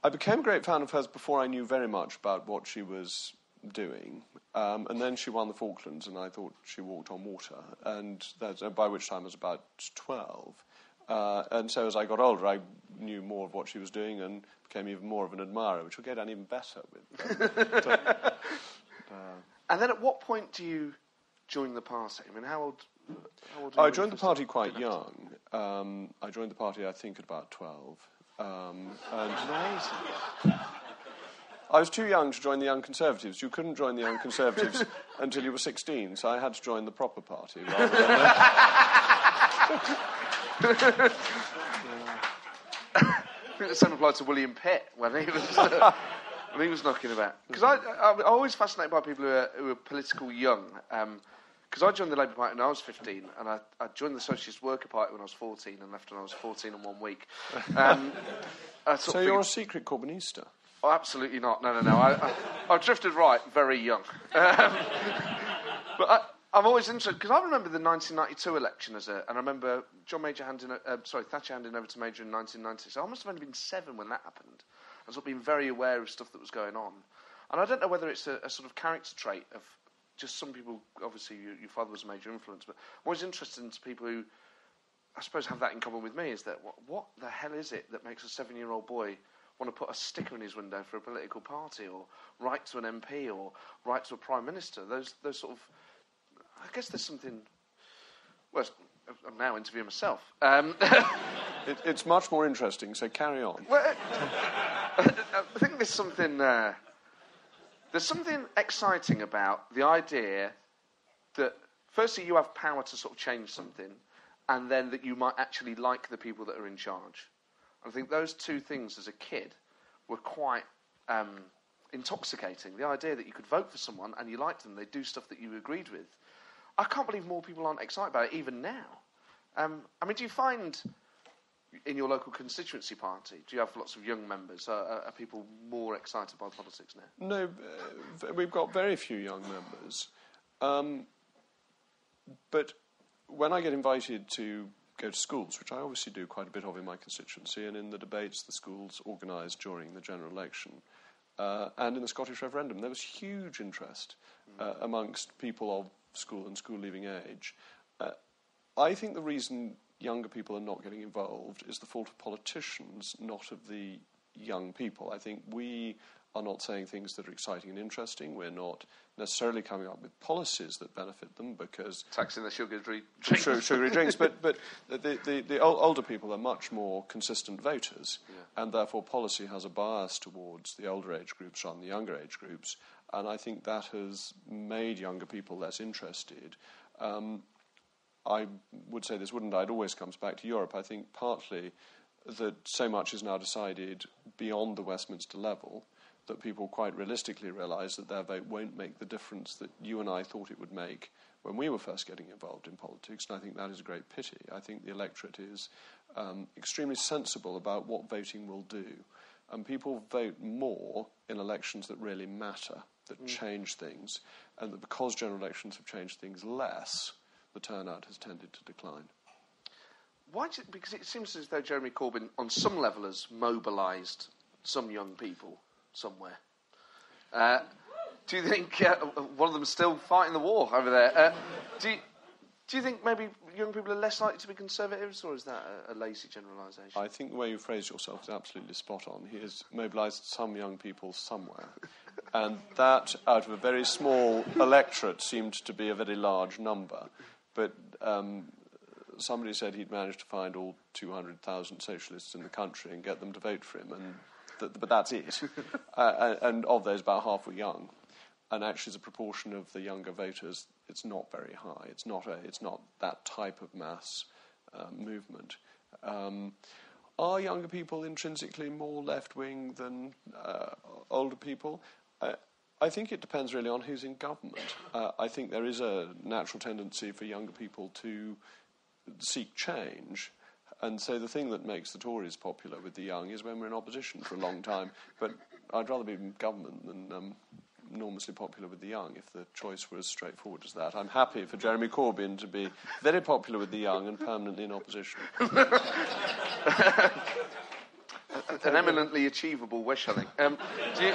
I became a great fan of hers before I knew very much about what she was doing. Um, and then she won the Falklands, and I thought she walked on water. And that, uh, by which time I was about twelve. Uh, and so as I got older, I knew more of what she was doing and became even more of an admirer, which will go down even better with. So, uh, and then at what point do you join the party? I mean, how old... How old I joined the party quite young. Um, I joined the party, I think, at about twelve. Um, and amazing. I was too young to join the Young Conservatives. You couldn't join the Young Conservatives until you were sixteen, so I had to join the proper party. Rather than the... yeah. I think the same applied to William Pitt when he was, uh, when he was knocking about. Because I, I'm always fascinated by people who are, who are political young. Um, Because I joined the Labour Party when I was fifteen, and I, I joined the Socialist Worker Party when I was fourteen, and left when I was fourteen in one week. Um, so you're a secret Corbynista? Oh, absolutely not. No, no, no. I, I, I drifted right very young. Um, but I, I'm always interested, because I remember the nineteen ninety-two election, as a, and I remember John Major handing, uh, sorry, Thatcher handing over to Major in nineteen ninety. So I must have only been seven when that happened. I was sort of being very aware of stuff that was going on. And I don't know whether it's a, a sort of character trait of... Just some people, obviously, you, your father was a major influence, but I'm always interested in people who, I suppose, have that in common with me, is that what, what the hell is it that makes a seven-year-old boy want to put a sticker in his window for a political party, or write to an M P, or write to a Prime Minister? Those those sort of... I guess there's something... Well, I'm now interviewing myself. Um, it, it's much more interesting, so carry on. Well, I think there's something... Uh, There's something exciting about the idea that, firstly, you have power to sort of change something, and then that you might actually like the people that are in charge. And I think those two things as a kid were quite um, intoxicating. The idea that you could vote for someone and you liked them, they do stuff that you agreed with. I can't believe more people aren't excited about it, even now. Um, I mean, do you find... In your local constituency party, do you have lots of young members? Are, are people more excited by politics now? No, uh, we've got very few young members. Um, but when I get invited to go to schools, which I obviously do quite a bit of in my constituency, and in the debates the schools organised during the general election, uh, and in the Scottish referendum, there was huge interest uh, amongst people of school and school-leaving age. Uh, I think the reason... younger people are not getting involved is the fault of politicians, not of the young people. I think we are not saying things that are exciting and interesting. We're not necessarily coming up with policies that benefit them because... Taxing the sugary drinks. Sugary, sugary drinks, but, but the, the, the older people are much more consistent voters, yeah. And therefore policy has a bias towards the older age groups rather than the younger age groups, and I think that has made younger people less interested. Um, I would say this wouldn't, I'd always comes back to Europe. I think partly that so much is now decided beyond the Westminster level that people quite realistically realise that their vote won't make the difference that you and I thought it would make when we were first getting involved in politics, and I think that is a great pity. I think the electorate is um, extremely sensible about what voting will do, and people vote more in elections that really matter, that mm. change things, and that because general elections have changed things less... the turnout has tended to decline. Why? Do you, because it seems as though Jeremy Corbyn, on some level, has mobilised some young people somewhere. Uh, do you think uh, one of them is still fighting the war over there? Uh, do, you, do you think maybe young people are less likely to be conservatives, or is that a, a lazy generalisation? I think the way you phrase yourself is absolutely spot on. He has mobilised some young people somewhere. And that, out of a very small electorate, seemed to be a very large number. But um, somebody said he'd managed to find all two hundred thousand socialists in the country and get them to vote for him, and th but that's it. uh, and of those, about half were young. And actually, as a proportion of the younger voters, it's not very high. It's not, a, it's not that type of mass uh, movement. Um, are younger people intrinsically more left-wing than uh, older people? Uh, I think it depends really on who's in government. Uh, I think there is a natural tendency for younger people to seek change. And so the thing that makes the Tories popular with the young is when we're in opposition for a long time. But I'd rather be in government than um, enormously popular with the young if the choice were as straightforward as that. I'm happy for Jeremy Corbyn to be very popular with the young and permanently in opposition. An eminently achievable wish, I think. Um, do you...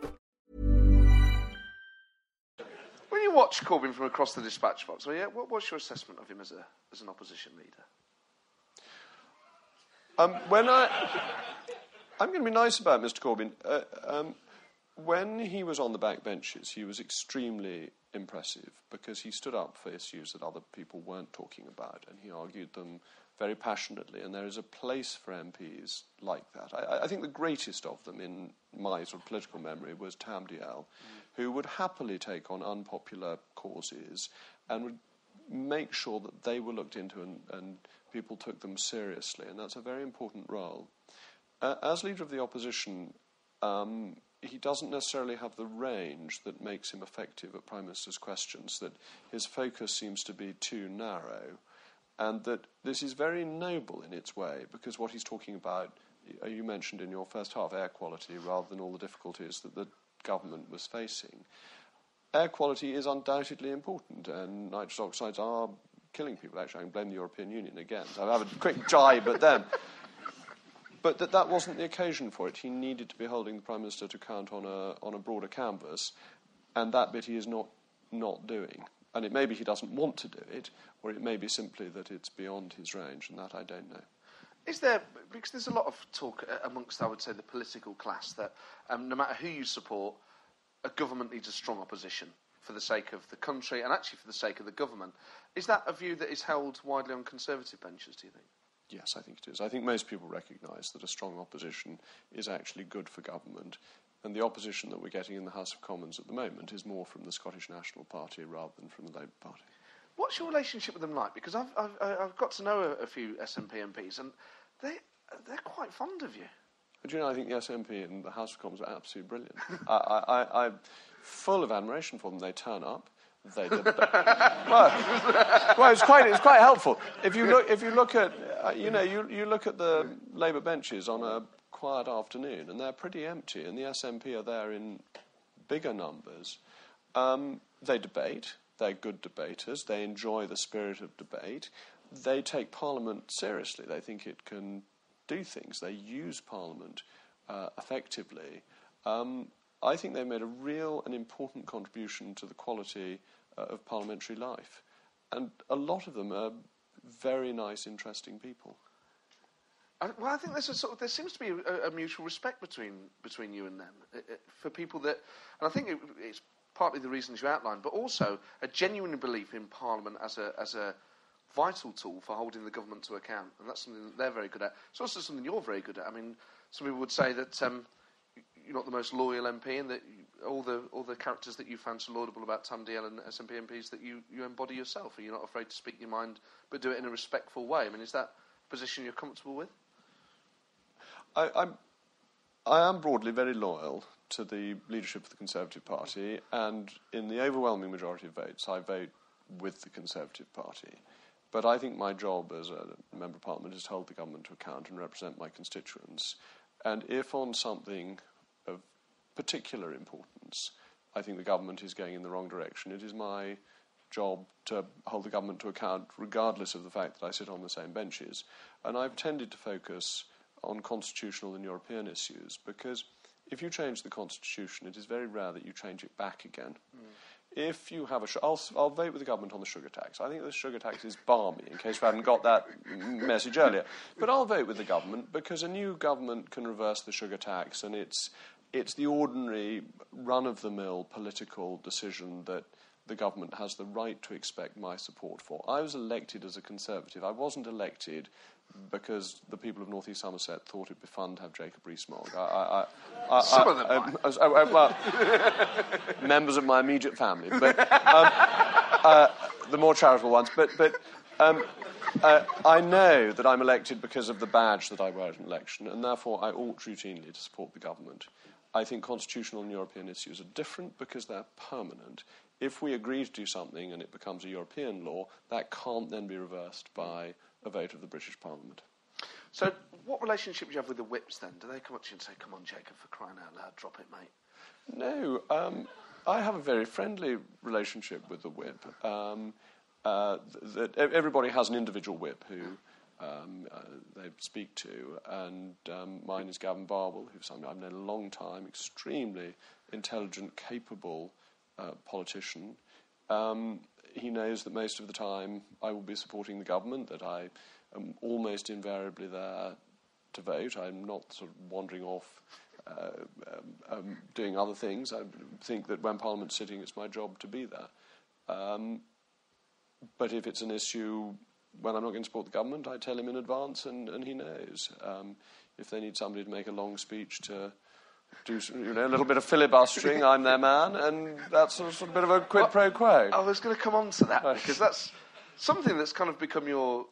Watch Corbyn from across the dispatch box. So, yeah, what was your assessment of him as a as an opposition leader? Um, when I, I'm going to be nice about Mister Corbyn. Uh, um, when he was on the back benches, he was extremely impressive because he stood up for issues that other people weren't talking about, and he argued them very passionately. And there is a place for M Ps like that. I, I think the greatest of them in my sort of political memory was Tam Dial, mm. who would happily take on unpopular causes and would make sure that they were looked into and, and people took them seriously. And that's a very important role. Uh, as leader of the opposition, um, he doesn't necessarily have the range that makes him effective at Prime Minister's questions, that his focus seems to be too narrow, and that this is very noble in its way, because what he's talking about, you mentioned in your first half, air quality, rather than all the difficulties that the government was facing. Air quality is undoubtedly important, and nitrous oxides are killing people. Actually, I can blame the European Union again. So I have a quick jibe at them. But that that wasn't the occasion for it. He needed to be holding the Prime Minister to account on a on a broader canvas, and that bit he is not not doing. And it may be he doesn't want to do it, or it may be simply that it's beyond his range, and that I don't know. Is there, because there's a lot of talk amongst, I would say, the political class that um, no matter who you support, a government needs a strong opposition for the sake of the country and actually for the sake of the government. Is that a view that is held widely on Conservative benches, do you think? Yes, I think it is. I think most people recognise that a strong opposition is actually good for government. And the opposition that we're getting in the House of Commons at the moment is more from the Scottish National Party rather than from the Labour Party. What's your relationship with them like? Because I've I've, I've got to know a, a few S N P M Ps, and they they're quite fond of you. Do you know, I think the S N P and the House of Commons are absolutely brilliant. I, I, I, I'm full of admiration for them. They turn up. They did. well, well, it's quite it's quite helpful. If you look if you look at uh, you know you you look at the Labour benches on a quiet afternoon, and they're pretty empty, and the S N P are there in bigger numbers. Um, they debate. They're good debaters. They enjoy the spirit of debate. They take Parliament seriously. They think it can do things. They use Parliament uh, effectively. Um, I think they made a real and important contribution to the quality uh, of parliamentary life. And a lot of them are very nice, interesting people. Well, I think there's a sort of, there seems to be a, a mutual respect between between you and them it, it, for people that, and I think it, it's partly the reasons you outlined, but also a genuine belief in Parliament as a as a vital tool for holding the government to account, and that's something that they're very good at. It's also something you're very good at. I mean, some people would say that um, you're not the most loyal M P, and that you, all the all the characters that you found so laudable about Tam Dial and S N P M Ps that you, you embody yourself, and you're not afraid to speak your mind, but do it in a respectful way. I mean, is that a position you're comfortable with? I, I'm, I am broadly very loyal to the leadership of the Conservative Party, and in the overwhelming majority of votes, I vote with the Conservative Party. But I think my job as a Member of Parliament is to hold the government to account and represent my constituents. And if on something of particular importance I think the government is going in the wrong direction, it is my job to hold the government to account regardless of the fact that I sit on the same benches. And I've tended to focus on constitutional and European issues, because if you change the constitution, it is very rare that you change it back again. Mm. If you have a... Sh- I'll, I'll vote with the government on the sugar tax. I think the sugar tax is balmy, in case we hadn't got that message earlier. But I'll vote with the government because a new government can reverse the sugar tax, and it's it's the ordinary run-of-the-mill political decision that the government has the right to expect my support for. I was elected as a Conservative. I wasn't elected because the people of North East Somerset thought it'd be fun to have Jacob Rees-Mogg. I, I, I, Some I, of them I, I, I, I, well, members of my immediate family, but um, uh, the more charitable ones. But, but um, uh, I know that I'm elected because of the badge that I wear at an election, and therefore I ought routinely to support the government. I think constitutional and European issues are different because they're permanent. If we agree to do something and it becomes a European law, that can't then be reversed by a vote of the British Parliament. So what relationship do you have with the whips then? Do they come up to you and say, come on, Jacob, for crying out loud, drop it, mate? No. Um, I have a very friendly relationship with the whip. Um, uh, th- th- everybody has an individual whip who... Um, uh, they speak to, and um, mine is Gavin Barwell, who's somebody I've known a long time, extremely intelligent, capable uh, politician. Um, he knows that most of the time I will be supporting the government, that I am almost invariably there to vote. I'm not sort of wandering off uh, um, um, doing other things. I think that when Parliament's sitting, it's my job to be there. Um, but if it's an issue... when I'm not going to support the government, I tell him in advance, and, and he knows. Um, if they need somebody to make a long speech to do you know, a little bit of filibustering, I'm their man, and that's a sort of bit of a quid well, pro quo. I was going to come on to that, because that's something that's kind of become your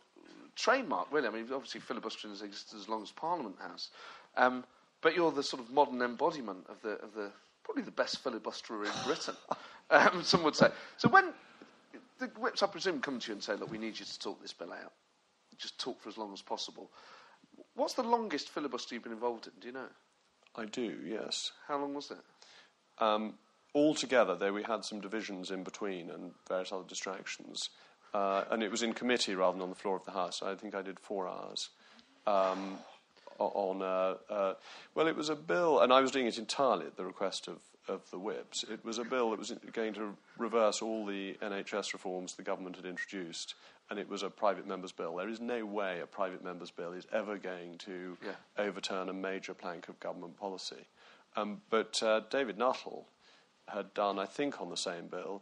trademark, really. I mean, obviously filibustering has existed as long as Parliament has, um, but you're the sort of modern embodiment of the, of the probably the best filibusterer in Britain, um, some would say. So when... the whips, I presume, come to you and say, look, we need you to talk this bill out. Just talk for as long as possible. What's the longest filibuster you've been involved in? Do you know? I do, yes. How long was that? Um, altogether, though, we had some divisions in between and various other distractions. Uh, and it was in committee rather than on the floor of the House. I think I did four hours um, on... Uh, uh, well, it was a bill, and I was doing it entirely at the request of of the whips. It was a bill that was going to reverse all the N H S reforms the government had introduced, and it was a private member's bill. There is no way a private member's bill is ever going to yeah. overturn a major plank of government policy. Um, but uh, David Nuttall had done, I think, on the same bill,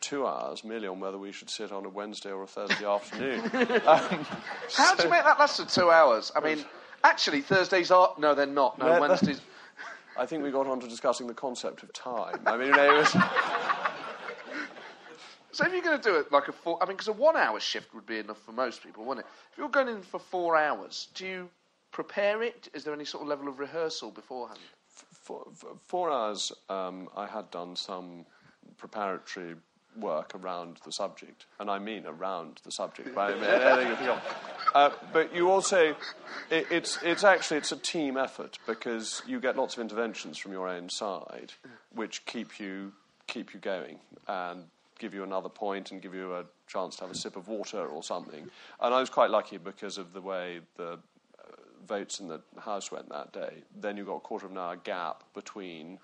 two hours merely on whether we should sit on a Wednesday or a Thursday afternoon. Um, How so, did you make that last for two hours? I mean, actually, Thursdays are... No, they're not. No, Wednesdays... I think we got on to discussing the concept of time. I mean, you know, it was... So if you're going to do it like a four... I mean, because a one-hour shift would be enough for most people, wouldn't it? If you're going in for four hours, do you prepare it? Is there any sort of level of rehearsal beforehand? For, for four hours, um, I had done some preparatory work around the subject, and I mean around the subject. Right? uh, but you also, it, it's it's actually it's a team effort because you get lots of interventions from your own side, which keep you keep you going and give you another point and give you a chance to have a sip of water or something. And I was quite lucky because of the way the uh, votes in the House went that day. Then you got a quarter of an hour gap between.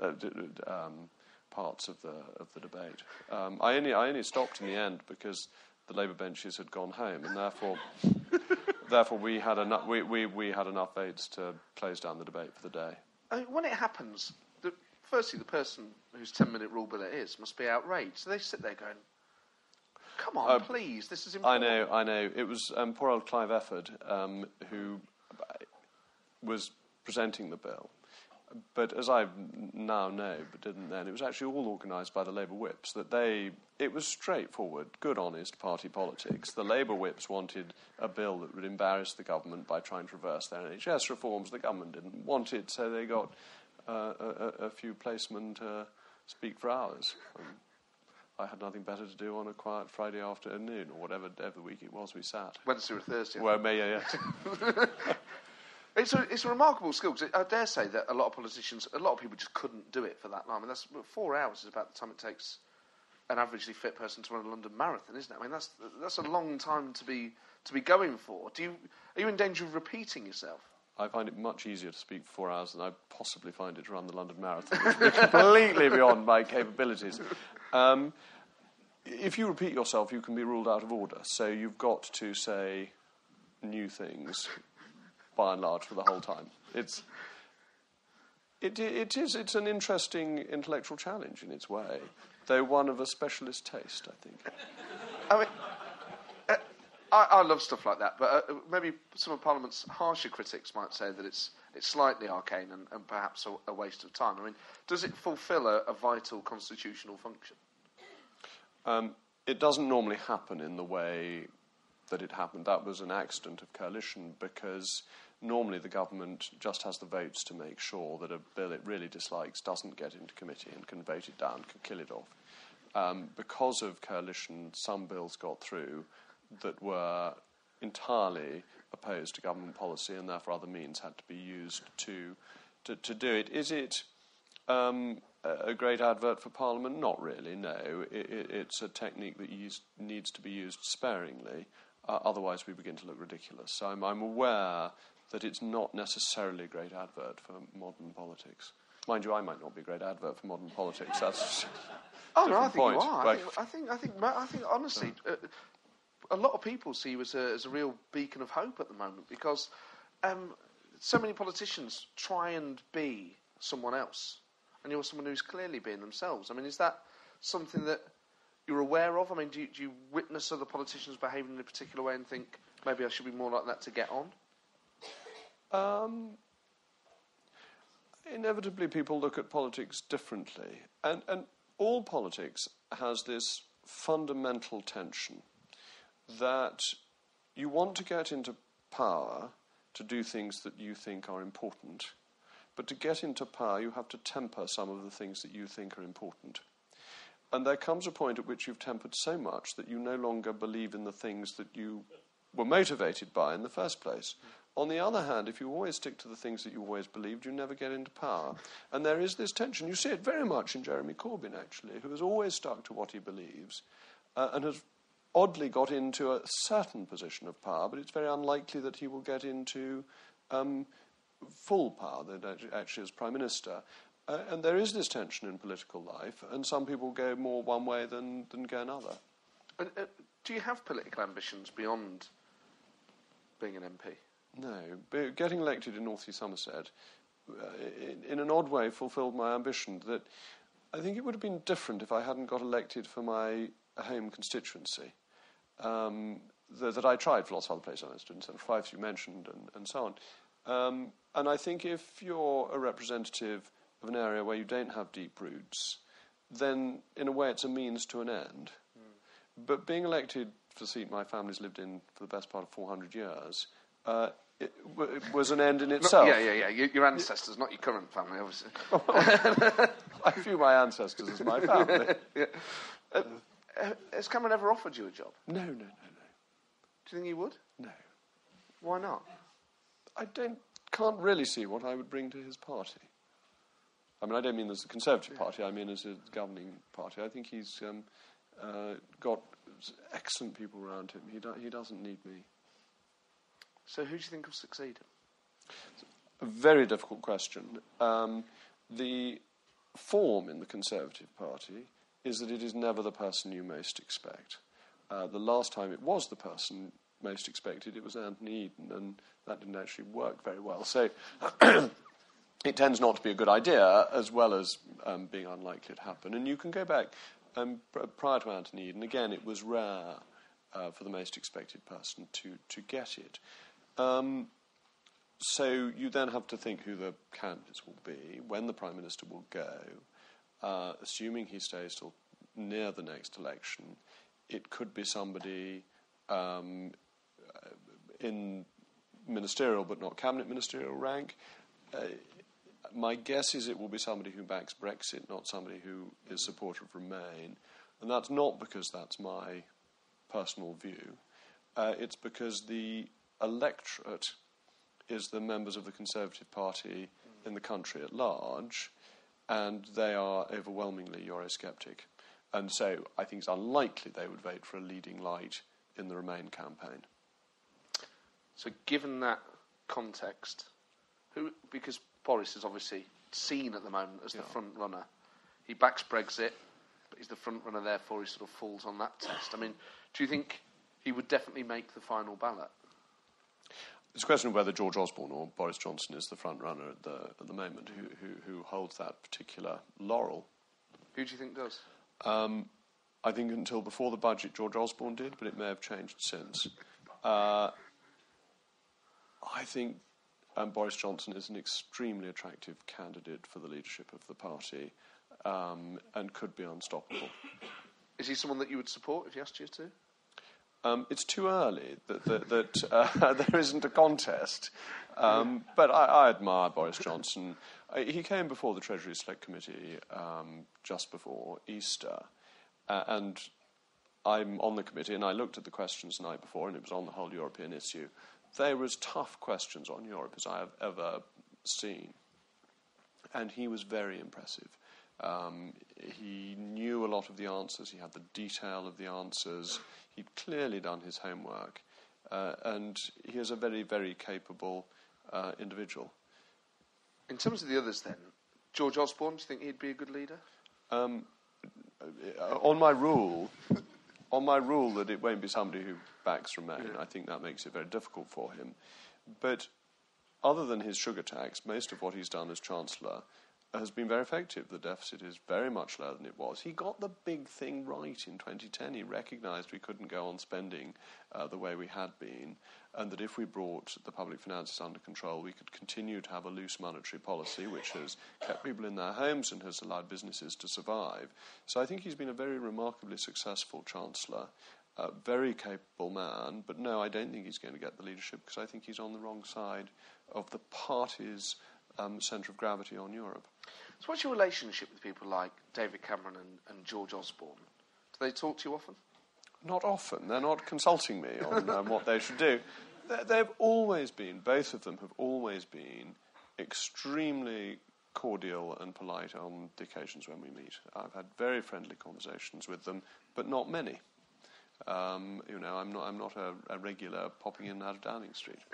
Uh, d- d- um, parts of the of the debate. Um, I only I only stopped in the end because the Labour benches had gone home, and therefore therefore we had enough we, we, we had enough votes to close down the debate for the day. I mean, when it happens, the, firstly the person whose ten minute rule bill it is must be outraged. So they sit there going, "Come on, uh, please, this is important." I know, I know. It was um, poor old Clive Efford um, who was presenting the bill. But as I now know, but didn't then, it was actually all organised by the Labour whips. That they, it was straightforward, good, honest party politics. The Labour whips wanted a bill that would embarrass the government by trying to reverse their N H S reforms. The government didn't want it, so they got uh, a, a few placemen to speak for hours. And I had nothing better to do on a quiet Friday afternoon, or whatever day of the week it was we sat. Wednesday or Thursday. Well, May, yeah, yeah. It's a, it's a remarkable skill, because I dare say that a lot of politicians, a lot of people just couldn't do it for that long. I mean, that's, four hours is about the time it takes an averagely fit person to run a London marathon, isn't it? I mean, that's that's a long time to be to be going for. Do you Are you in danger of repeating yourself? I find it much easier to speak for four hours than I possibly find it to run the London Marathon, which is completely beyond my capabilities. Um, if you repeat yourself, you can be ruled out of order. So you've got to say new things, by and large, for the whole time. It's it, it is it's an interesting intellectual challenge in its way, though one of a specialist taste, I think. I mean, uh, I, I love stuff like that, but uh, maybe some of Parliament's harsher critics might say that it's it's slightly arcane and, and perhaps a, a waste of time. I mean, does it fulfil a, a vital constitutional function? Um, it doesn't normally happen in the way that it happened. That was an accident of coalition, because normally the government just has the votes to make sure that a bill it really dislikes doesn't get into committee and can vote it down, can kill it off. Um, because of coalition, some bills got through that were entirely opposed to government policy, and therefore other means had to be used to to, to do it. Is it um, a great advert for Parliament? Not really, no. It, it, it's a technique that used, needs to be used sparingly. Uh, otherwise we begin to look ridiculous. So I'm, I'm aware that it's not necessarily a great advert for modern politics. Mind you, I might not be a great advert for modern politics. That's oh, no, I think point, you are. Right? I, think, I, think, I, think, I think, honestly, uh, a lot of people see you as a, as a real beacon of hope at the moment, because um, so many politicians try and be someone else, and you're someone who's clearly being themselves. I mean, is that something that you're aware of? I mean, do you, do you witness other politicians behaving in a particular way and think, maybe I should be more like that to get on? Um, inevitably, people look at politics differently. And, and all politics has this fundamental tension that you want to get into power to do things that you think are important. But to get into power, you have to temper some of the things that you think are important. And there comes a point at which you've tempered so much that you no longer believe in the things that you were motivated by in the first place. On the other hand, if you always stick to the things that you always believed, you never get into power. And there is this tension. You see it very much in Jeremy Corbyn, actually, who has always stuck to what he believes uh, and has oddly got into a certain position of power, but it's very unlikely that he will get into um, full power, actually, as Prime Minister. Uh, and there is this tension in political life, and some people go more one way than, than go another. And, uh, do you have political ambitions beyond being an M P? No. But getting elected in North East Somerset, uh, in, in an odd way, fulfilled my ambition. That I think it would have been different if I hadn't got elected for my home constituency. Um, the, that I tried for lots of other places, I did in Central Fife, as you mentioned, and, and so on. Um, and I think if you're a representative of an area where you don't have deep roots, then in a way it's a means to an end. Mm. But being elected for the seat my family's lived in for the best part of four hundred years uh, it, w- it was an end in itself. Not, yeah, yeah, yeah. Your ancestors, yeah. Not your current family, obviously. I view my ancestors as my family. Yeah. uh, uh, has Cameron ever offered you a job? No, no, no, no. Do you think you would? No. Why not? I don't, can't really see what I would bring to his party. I mean, I don't mean as the Conservative Party, I mean as a governing party. I think he's um, uh, got excellent people around him. He do- he doesn't need me. So who do you think will succeed him? A very difficult question. Um, the form in the Conservative Party is that it is never the person you most expect. Uh, the last time it was the person most expected, it was Anthony Eden, and that didn't actually work very well. So it tends not to be a good idea, as well as um, being unlikely to happen. And you can go back um, prior to Anthony Eden. Again, it was rare uh, for the most expected person to, to get it. Um, so you then have to think who the candidates will be, when the Prime Minister will go. Uh, assuming he stays till near the next election, it could be somebody um, in ministerial but not cabinet ministerial rank. Uh, My guess is it will be somebody who backs Brexit, not somebody who is supportive of Remain. And that's not because that's my personal view. Uh, it's because the electorate is the members of the Conservative Party in the country at large, and they are overwhelmingly Eurosceptic. And so I think it's unlikely they would vote for a leading light in the Remain campaign. So given that context, who, because Boris is obviously seen at the moment as yeah. the front runner. He backs Brexit, but he's the front runner, therefore he sort of falls on that test. I mean, do you think he would definitely make the final ballot? It's a question of whether George Osborne or Boris Johnson is the front runner at the at the moment, who who, who holds that particular laurel. Who do you think does? Um, I think until before the budget, George Osborne did, but it may have changed since. Uh, I think um, Boris Johnson is an extremely attractive candidate for the leadership of the party, um, and could be unstoppable. Is he someone that you would support if he asked you to? Um, it's too early that, that, that uh, there isn't a contest. Um, but I, I admire Boris Johnson. Uh, he came before the Treasury Select Committee um, just before Easter. Uh, and I'm on the committee, and I looked at the questions the night before, and it was on the whole European issue. They were as tough questions on Europe as I have ever seen. And he was very impressive. Um, he knew a lot of the answers. He had the detail of the answers. He'd clearly done his homework. Uh, and he is a very, very capable uh, individual. In terms of the others, then, George Osborne, do you think he'd be a good leader? Um, on my rule, on my rule that it won't be somebody who backs Remain, yeah. I think that makes it very difficult for him. But other than his sugar tax, most of what he's done as Chancellor has been very effective. The deficit is very much lower than it was. He got the big thing right in twenty ten. He recognised we couldn't go on spending uh, the way we had been, and that if we brought the public finances under control, we could continue to have a loose monetary policy, which has kept people in their homes and has allowed businesses to survive. So I think he's been a very remarkably successful Chancellor, a very capable man, but no, I don't think he's going to get the leadership, because I think he's on the wrong side of the party's Um, centre of gravity on Europe. So what's your relationship with people like David Cameron and, and George Osborne? Do they talk to you often? Not often. They're not consulting me on um, what they should do. They, they've always been, both of them have always been extremely cordial and polite on the occasions when we meet. I've had very friendly conversations with them, but not many. Um, you know, I'm not, I'm not a, a regular popping in and out of Downing Street.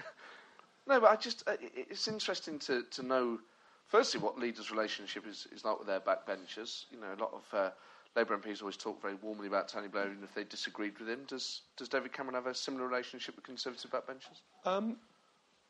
No, but I just, uh, it's interesting to, to know, firstly, what leaders' relationship is, is like with their backbenchers. You know, a lot of uh, Labour M Ps always talk very warmly about Tony Blair, even if they disagreed with him. Does does David Cameron have a similar relationship with Conservative backbenchers? Um,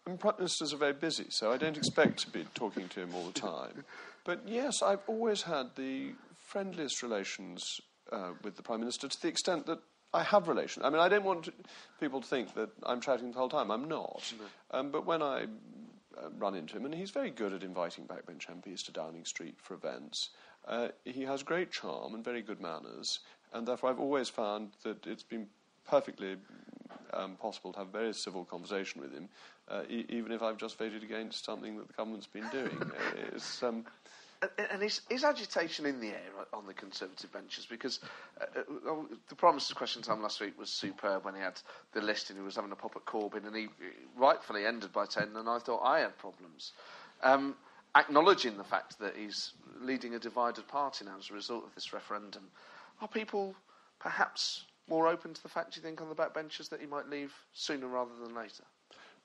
and Prime Ministers are very busy, so I don't expect to be talking to him all the time. But yes, I've always had the friendliest relations uh, with the Prime Minister, to the extent that I have relations. I mean, I don't want to, people to think that I'm chatting the whole time. I'm not. No. Um, but when I uh, run into him, and he's very good at inviting backbench M Ps to Downing Street for events, uh, he has great charm and very good manners, and therefore I've always found that it's been perfectly um, possible to have a very civil conversation with him, uh, e- even if I've just voted against something that the government's been doing. It's... Um, And is, is agitation in the air on the Conservative benches? Because uh, the Prime Minister's question time last week was superb when he had the list and he was having a pop at Corbyn, and he rightfully ended by saying, and I thought I had problems. Um, acknowledging the fact that he's leading a divided party now as a result of this referendum, are people perhaps more open to the fact, do you think, on the backbenches that he might leave sooner rather than later?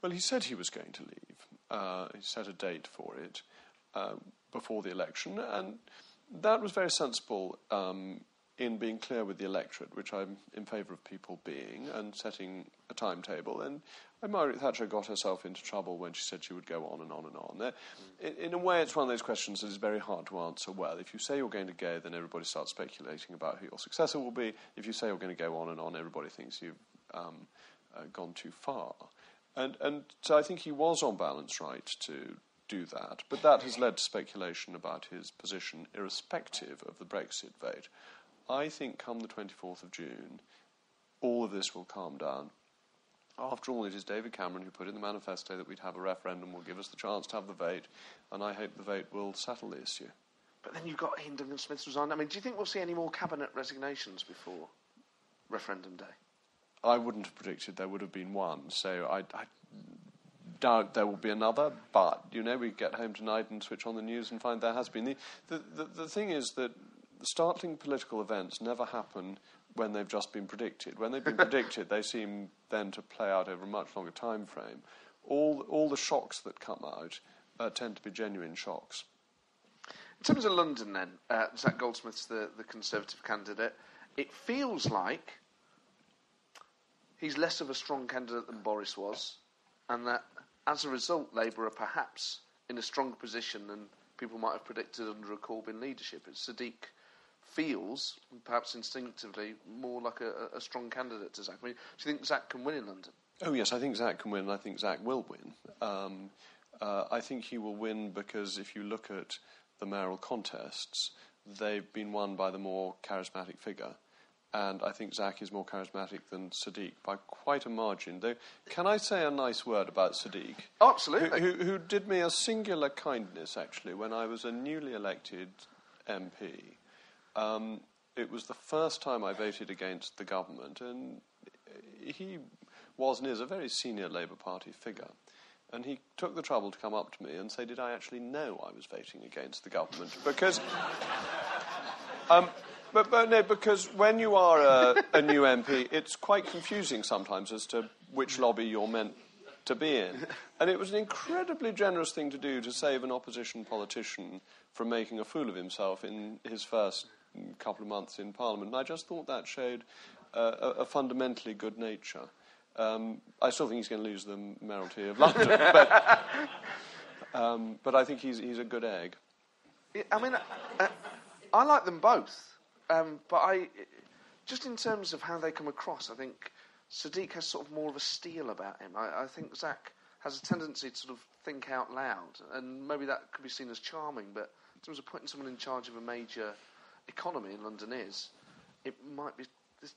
Well, he said he was going to leave. Uh, he set a date for it. Uh, before the election, and that was very sensible um, in being clear with the electorate, which I'm in favour of people being, and setting a timetable. And Margaret Thatcher got herself into trouble when she said she would go on and on and on. There, mm. in, in a way, it's one of those questions that is very hard to answer well. If you say you're going to go, then everybody starts speculating about who your successor will be. If you say you're going to go on and on, everybody thinks you've um, uh, gone too far. And, and so I think he was on balance right to do that, but that has led to speculation about his position irrespective of the Brexit vote. I think come the twenty-fourth of June, all of this will calm down. After all, it is David Cameron who put in the manifesto that we'd have a referendum, will give us the chance to have the vote, and I hope the vote will settle the issue. But then you've got Iain Duncan Smith's resign. I mean, do you think we'll see any more cabinet resignations before referendum day? I wouldn't have predicted there would have been one, so I... I doubt there will be another, but, you know, we get home tonight and switch on the news and find there has been. The, the, the, the thing is that startling political events never happen when they've just been predicted. When they've been predicted, they seem then to play out over a much longer time frame. All, all the shocks that come out uh, tend to be genuine shocks. In terms of London then, uh, Zach Goldsmith's the, the Conservative candidate. It feels like he's less of a strong candidate than Boris was, and that as a result Labour are perhaps in a stronger position than people might have predicted under a Corbyn leadership. It's Sadiq feels, perhaps instinctively, more like a, a strong candidate to Zach. I mean, do you think Zach can win in London? Oh, yes, I think Zach can win, and I think Zach will win. Um, uh, I think he will win because if you look at the mayoral contests, they've been won by the more charismatic figure. And I think Zach is more charismatic than Sadiq by quite a margin. Though, can I say a nice word about Sadiq? Absolutely. Who, who, who did me a singular kindness, actually, when I was a newly elected M P. Um, it was the first time I voted against the government, and he was and is a very senior Labour Party figure. And he took the trouble to come up to me and say, did I actually know I was voting against the government? Because... um, But, but no, because when you are a, a new M P, it's quite confusing sometimes as to which lobby you're meant to be in. And it was an incredibly generous thing to do to save an opposition politician from making a fool of himself in his first couple of months in Parliament. And I just thought that showed uh, a, a fundamentally good nature. Um, I still think he's going to lose the mayoralty of London, but, um, but I think he's, he's a good egg. Yeah, I mean, uh, I like them both. Um, but I, just in terms of how they come across, I think Sadiq has sort of more of a steel about him. I, I think Zach has a tendency to sort of think out loud, and maybe that could be seen as charming, but in terms of putting someone in charge of a major economy in London is, it might be, it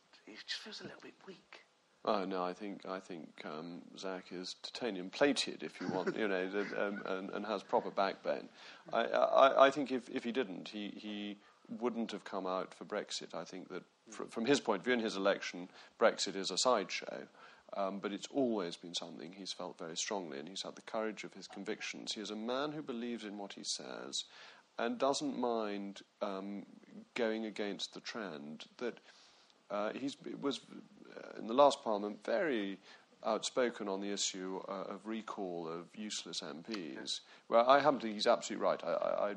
just feels a little bit weak. Oh, no, I think I think um, Zach is titanium-plated, if you want, you know, um, and, and has proper backbone. I, I, I think if, if he didn't, he... he wouldn't have come out for Brexit. I think that fr- from his point of view in his election, Brexit is a sideshow, um, but it's always been something he's felt very strongly, and he's had the courage of his convictions. He is a man who believes in what he says and doesn't mind um, going against the trend. That uh, he was, uh, in the last Parliament, very outspoken on the issue uh, of recall of useless M Ps. Well, I happen to think he's absolutely right. I... I, I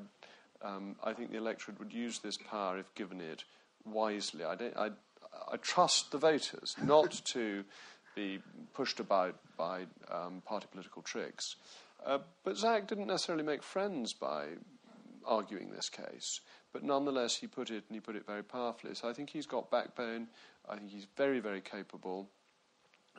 Um, I think the electorate would use this power if given it wisely. I, don't, I, I trust the voters not to be pushed about by um, party political tricks. Uh, but Zach didn't necessarily make friends by arguing this case. But nonetheless, he put it, and he put it very powerfully. So I think he's got backbone. I think he's very, very capable.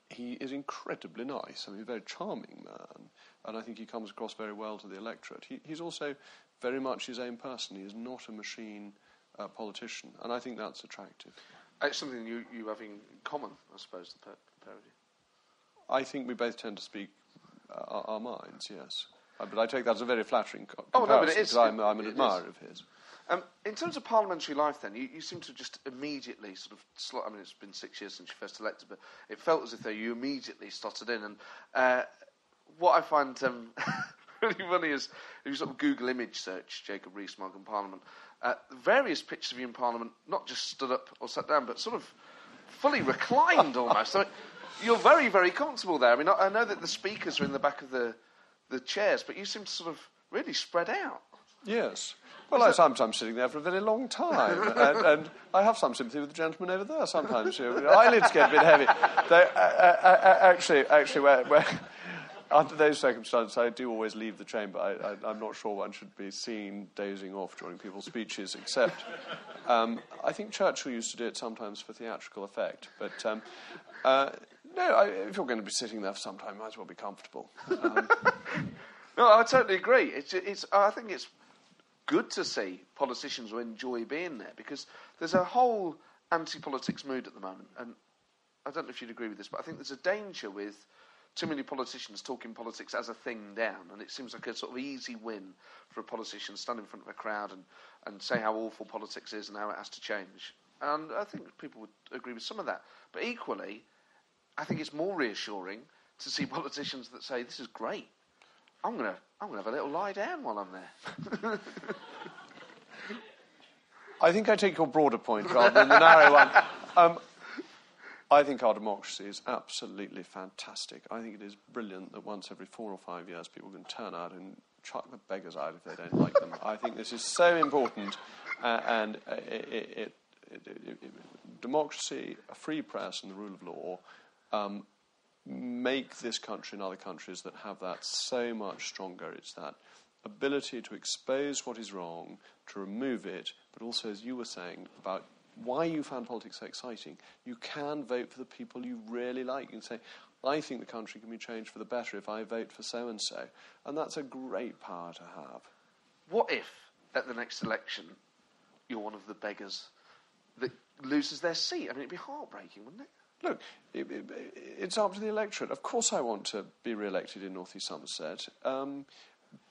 He is incredibly nice. I mean, a very charming man. And I think he comes across very well to the electorate. He, he's also... very much his own person. He is not a machine uh, politician, and I think that's attractive. It's something you, you have in common, I suppose, the pair of you. I think we both tend to speak uh, our, our minds, yes. Uh, but I take that as a very flattering co- comparison, oh, no, but it is, because I'm, I'm an admirer of his. Um, in terms of parliamentary life, then, you, you seem to just immediately sort of... Slot, I mean, it's been six years since you first elected, but it felt as if though you immediately started in, and uh, what I find... Um, really funny is, if you sort of Google image search Jacob Rees-Mogg in Parliament, uh, various pictures of you in Parliament, not just stood up or sat down, but sort of fully reclined almost. So you're very, very comfortable there. I mean, I know that the speakers are in the back of the, the chairs, but you seem to sort of really spread out. Yes. Well, I sometimes sitting there for a very long time, and, and I have some sympathy with the gentleman over there sometimes. Your eyelids get a bit heavy. They, uh, uh, actually, actually, where... where under those circumstances, I do always leave the chamber. I, I, I'm not sure one should be seen dozing off during people's speeches, except um, I think Churchill used to do it sometimes for theatrical effect. But um, uh, no, I, if you're going to be sitting there for some time, you might as well be comfortable. Um, no, I totally agree. It's, it's, I think it's good to see politicians who enjoy being there, because there's a whole anti-politics mood at the moment. And I don't know if you'd agree with this, but I think there's a danger with... too many politicians talking politics as a thing down, and it seems like a sort of easy win for a politician to stand in front of a crowd and, and say how awful politics is and how it has to change. And I think people would agree with some of that. But equally, I think it's more reassuring to see politicians that say, this is great. I'm going to I'm gonna have a little lie down while I'm there. I think I take your broader point rather than the narrow one. Um, I think our democracy is absolutely fantastic. I think it is brilliant that once every four or five years people can turn out and chuck the beggars out if they don't like them. I think this is so important, uh, and uh, it, it, it, it, it, democracy, a free press, and the rule of law um, make this country and other countries that have that so much stronger. It's that ability to expose what is wrong, to remove it, but also, as you were saying, about why you found politics so exciting. You can vote for the people you really like. You can say, I think the country can be changed for the better if I vote for so-and-so. And that's a great power to have. What if, at the next election, you're one of the beggars that loses their seat? I mean, it'd be heartbreaking, wouldn't it? Look, it, it, it's up to the electorate. Of course I want to be re-elected in North East Somerset. Um,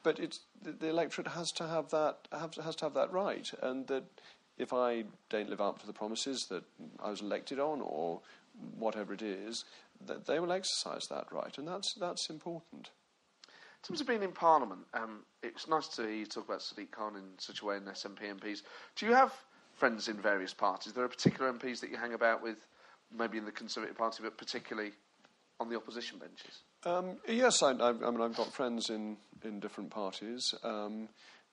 but it's, the, the electorate has to have that, have, has to have that right. And that if I don't live up to the promises that I was elected on, or whatever it is, that they will exercise that right, and that's that's important. In terms of being in Parliament, um, it's nice to hear you talk about Sadiq Khan in such a way, and S N P M Ps. Do you have friends in various parties? Are there particular M Ps that you hang about with, maybe in the Conservative Party, but particularly on the opposition benches? Um, yes, I, I, I mean, I've got friends in, in different parties. Um,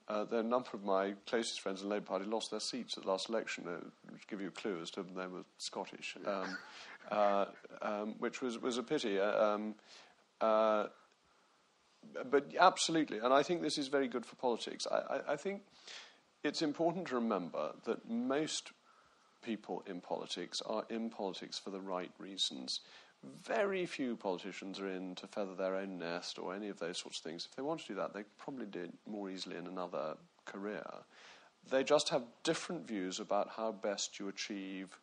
Uh, there are a number of my closest friends in the Labour Party lost their seats at the last election, uh, which give you a clue as to them. They were Scottish, um, uh, um, which was, was a pity. Uh, um, uh, but absolutely, and I think this is very good for politics. I, I, I think it's important to remember that most people in politics are in politics for the right reasons. Very few politicians are in to feather their own nest or any of those sorts of things. If they want to do that, they probably do it more easily in another career. They just have different views about how best you achieve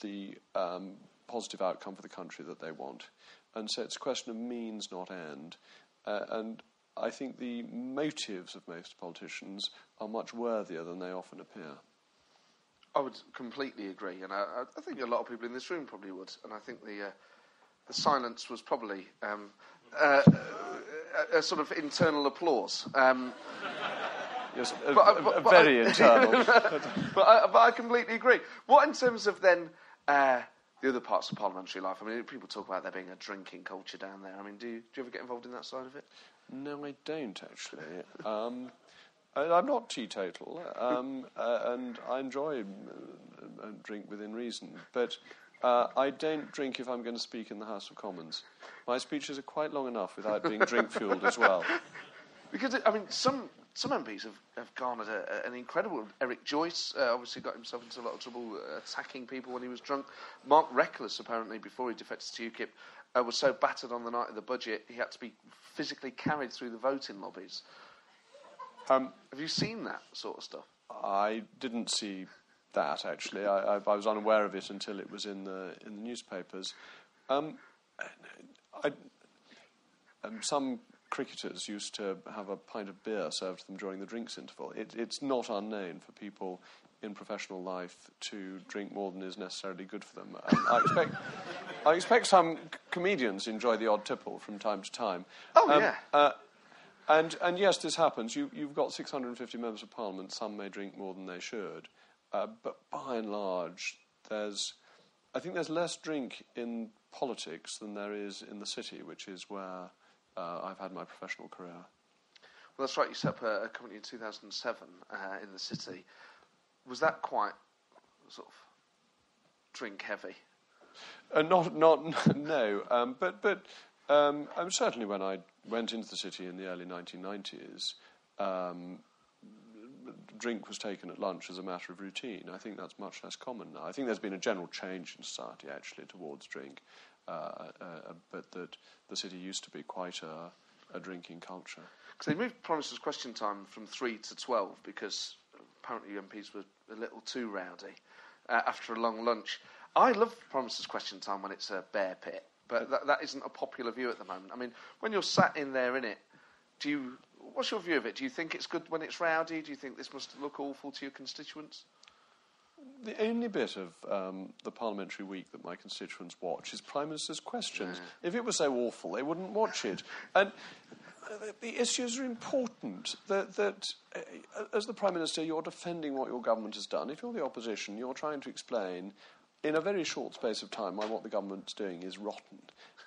the um, positive outcome for the country that they want. And so it's a question of means, not end. Uh, and I think the motives of most politicians are much worthier than they often appear. I would completely agree, and I, I think a lot of people in this room probably would. And I think the uh, the silence was probably um, uh, a, a sort of internal applause. Um, yes, a, but, a, but, but very I, internal. but, I, but I completely agree. What in terms of then uh, the other parts of parliamentary life? I mean, people talk about there being a drinking culture down there. I mean, do you, do you ever get involved in that side of it? No, I don't actually. Um, I'm not teetotal, um, uh, and I enjoy uh, drink within reason, but uh, I don't drink if I'm going to speak in the House of Commons. My speeches are quite long enough without being drink-fuelled as well. Because, I mean, some some M Ps have, have garnered a, a, an incredible... Eric Joyce uh, obviously got himself into a lot of trouble attacking people when he was drunk. Mark Reckless, apparently, before he defected to UKIP, uh, was so battered on the night of the budget, he had to be physically carried through the voting lobbies. Um, Have you seen that sort of stuff? I didn't see that, actually. I, I, I was unaware of it until it was in the in the newspapers. Um, I, um, some cricketers used to have a pint of beer served to them during the drinks interval. It, it's not unknown for people in professional life to drink more than is necessarily good for them. Um, I expect I expect some c- comedians enjoy the odd tipple from time to time. Oh, um, yeah. Uh, And, and yes, this happens. You, you've got six hundred fifty members of Parliament. Some may drink more than they should. Uh, but by and large, there's, I think there's less drink in politics than there is in the city, which is where uh, I've had my professional career. Well, that's right. You set up a, a company in two thousand seven uh, in the city. Was that quite sort of drink heavy? Uh, not, not, no. Um, but, but um, I mean, certainly when I went into the city in the early nineteen nineties, um, drink was taken at lunch as a matter of routine. I think that's much less common now. I think there's been a general change in society, actually, towards drink, uh, uh, but that the city used to be quite a, a drinking culture. Because they moved Prime Minister's Question Time from three to twelve because apparently M Ps were a little too rowdy uh, after a long lunch. I love Prime Minister's Question Time when it's a bear pit. But that, that isn't a popular view at the moment. I mean, when you're sat in there in it, do you? What's your view of it? Do you think it's good when it's rowdy? Do you think this must look awful to your constituents? The only bit of um, the parliamentary week that my constituents watch is Prime Minister's Questions. Yeah. If it were so awful, they wouldn't watch it. And the issues are important. That, that uh, as the Prime Minister, you're defending what your government has done. If you're the opposition, you're trying to explain in a very short space of time why what the government's doing is rotten.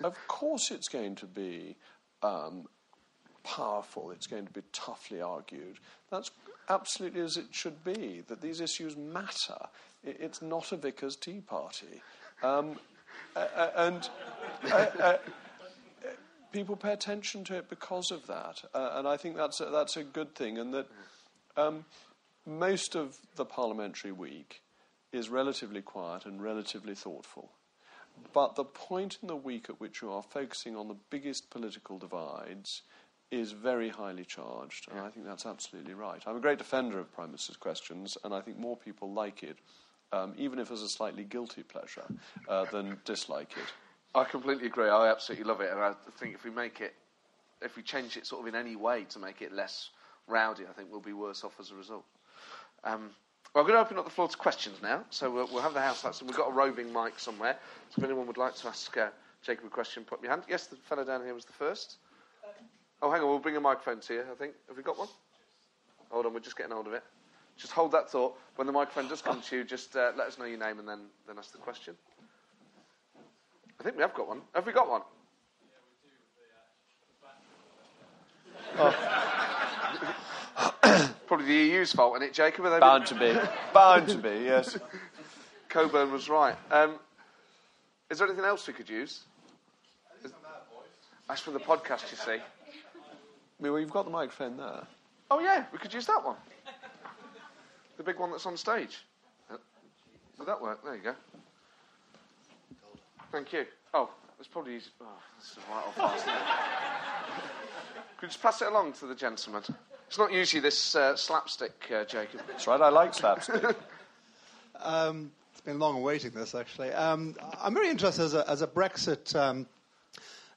Of course it's going to be um, powerful. It's going to be toughly argued. That's absolutely as it should be, that these issues matter. It's not a vicar's tea party. Um, uh, and uh, uh, people pay attention to it because of that. Uh, and I think that's a, that's a good thing, and that um, most of the parliamentary week is relatively quiet and relatively thoughtful. But the point in the week at which you are focusing on the biggest political divides is very highly charged, and I think that's absolutely right. I'm a great defender of Prime Minister's questions, and I think more people like it, um, even if as a slightly guilty pleasure, uh, than dislike it. I completely agree. I absolutely love it, and I think if we make it, if we change it sort of in any way to make it less rowdy, I think we'll be worse off as a result. Um, Well, I'm going to open up the floor to questions now, so we'll, we'll have the house lights, and we've got a roving mic somewhere. So if anyone would like to ask uh, Jacob a question, put up your hand. Yes, the fellow down here was the first. Oh, hang on, we'll bring a microphone to you, I think. Have we got one? Hold on, we're just getting hold of it. Just hold that thought. When the microphone does come to you, just uh, let us know your name and then, then ask the question. I think we have got one. Have we got one? Yeah, we do. Probably the E U's fault, isn't it, Jacob? Are they bound to be. Bound to be, yes. Coburn was right. Um, is there anything else we could use? Is, that's for the podcast, you see. Well, you've got the microphone there. Oh, yeah, we could use that one. The big one that's on stage. Would that work? There you go. Thank you. Oh, it's probably easy. Oh, this is right off last night. Could you just pass it along to the gentleman? It's not usually this uh, slapstick, uh, Jacob. That's right, I like slapstick. um, it's been long awaiting this, actually. Um, I'm very interested as a, as a Brexit um,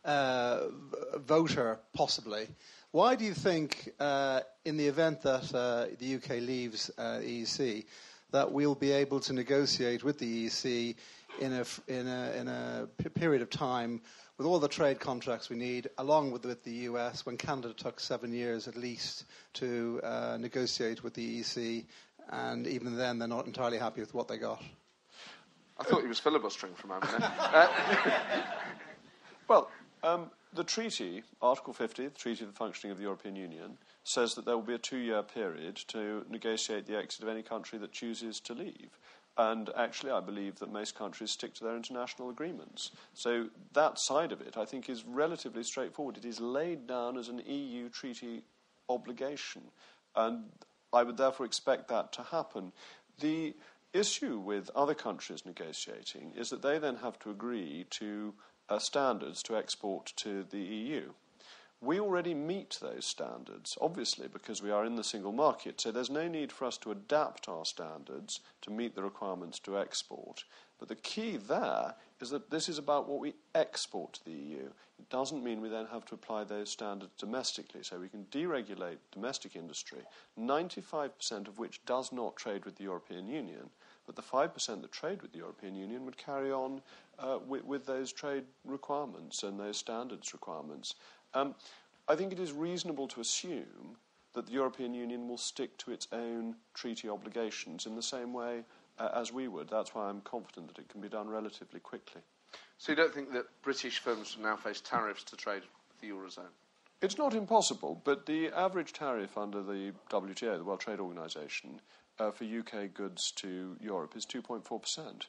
uh, voter, possibly. Why do you think, uh, in the event that uh, the U K leaves uh, E E C, that we'll be able to negotiate with the E E C in a, in a, in a period of time with all the trade contracts we need, along with, with the U S, when Canada took seven years at least to uh, negotiate with the E E C, and even then they're not entirely happy with what they got? I thought he was filibustering for a moment. uh, well, um, the treaty, Article fifty, the Treaty of the Functioning of the European Union, says that there will be a two-year period to negotiate the exit of any country that chooses to leave. And actually, I believe that most countries stick to their international agreements. So that side of it, I think, is relatively straightforward. It is laid down as an E U treaty obligation, and I would therefore expect that to happen. The issue with other countries negotiating is that they then have to agree to uh, standards to export to the E U. We already meet those standards, obviously, because we are in the single market. So there's no need for us to adapt our standards to meet the requirements to export. But the key there is that this is about what we export to the E U. It doesn't mean we then have to apply those standards domestically. So we can deregulate domestic industry, ninety-five percent of which does not trade with the European Union. But the five percent that trade with the European Union would carry on uh, with, with those trade requirements and those standards requirements. Um, I think it is reasonable to assume that the European Union will stick to its own treaty obligations in the same way uh, as we would. That's why I'm confident that it can be done relatively quickly. So you don't think that British firms will now face tariffs to trade with the Eurozone? It's not impossible, but the average tariff under the W T O, the World Trade Organization, uh, for U K goods to Europe is two point four percent.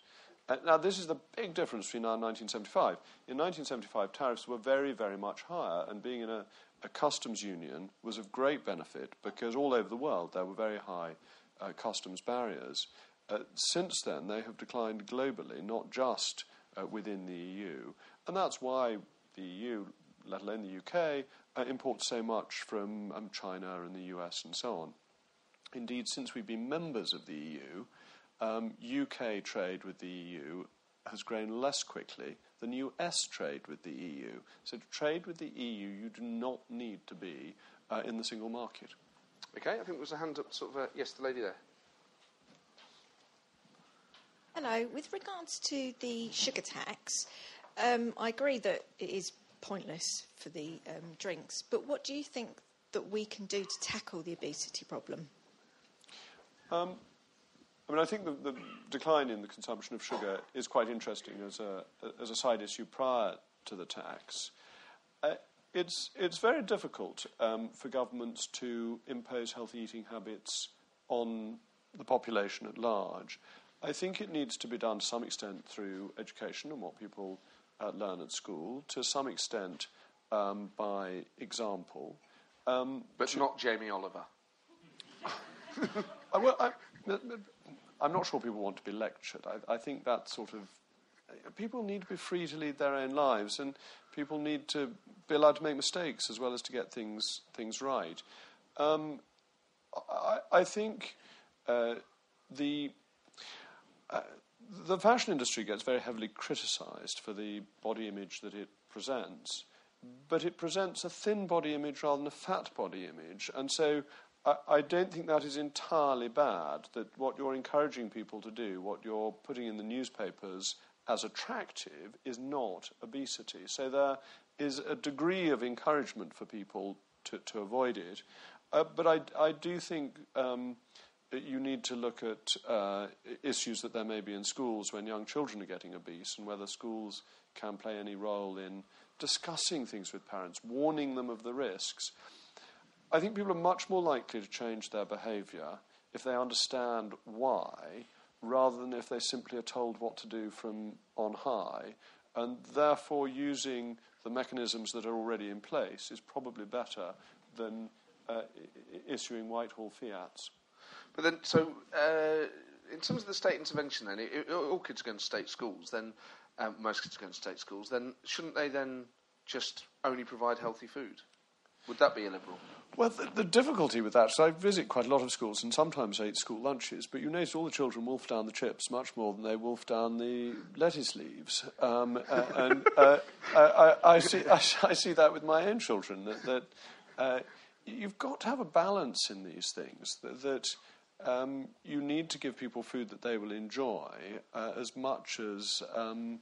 Uh, now, this is the big difference between now and nineteen seventy-five. In nineteen seventy-five, tariffs were very, very much higher, and being in a, a customs union was of great benefit because all over the world there were very high uh, customs barriers. Uh, since then, they have declined globally, not just uh, within the E U, and that's why the E U, let alone the U K, uh, imports so much from um, China and the U S and so on. Indeed, since we've been members of the E U, Um, U K trade with the E U has grown less quickly than U S trade with the E U. So to trade with the E U, you do not need to be uh, in the single market. OK, I think there was a hand up, sort of, uh, yes, the lady there. Hello. With regards to the sugar tax, um, I agree that it is pointless for the um, drinks, but what do you think that we can do to tackle the obesity problem? Um... I mean, I think the, the decline in the consumption of sugar is quite interesting as a as a side issue prior to the tax. Uh, it's it's very difficult um, for governments to impose healthy eating habits on the population at large. I think it needs to be done to some extent through education and what people uh, learn at school, to some extent um, by example. Um, but to, not Jamie Oliver. I, well, I, I'm not sure people want to be lectured. I, I think that sort of... People need to be free to lead their own lives, and people need to be allowed to make mistakes as well as to get things things right. Um, I, I think uh, the... Uh, the fashion industry gets very heavily criticised for the body image that it presents, but it presents a thin body image rather than a fat body image. And so I, I don't think that is entirely bad, that what you're encouraging people to do, what you're putting in the newspapers as attractive, is not obesity. So there is a degree of encouragement for people to, to avoid it. Uh, but I, I do think... Um, you need to look at uh, issues that there may be in schools when young children are getting obese, and whether schools can play any role in discussing things with parents, warning them of the risks. I think people are much more likely to change their behaviour if they understand why, rather than if they simply are told what to do from on high, and therefore using the mechanisms that are already in place is probably better than uh, issuing Whitehall fiats. But then, so, uh, in terms of the state intervention then, it, it, all kids are going to state schools, then, um, most kids are going to state schools, then shouldn't they then just only provide healthy food? Would that be illiberal? Well, the, the difficulty with that, so I visit quite a lot of schools and sometimes I eat school lunches, but you notice all the children wolf down the chips much more than they wolf down the lettuce leaves. Um, uh, and uh, I, I, I, see, I, I see that with my own children, that... that uh, you've got to have a balance in these things, that, that um, you need to give people food that they will enjoy uh, as much as um,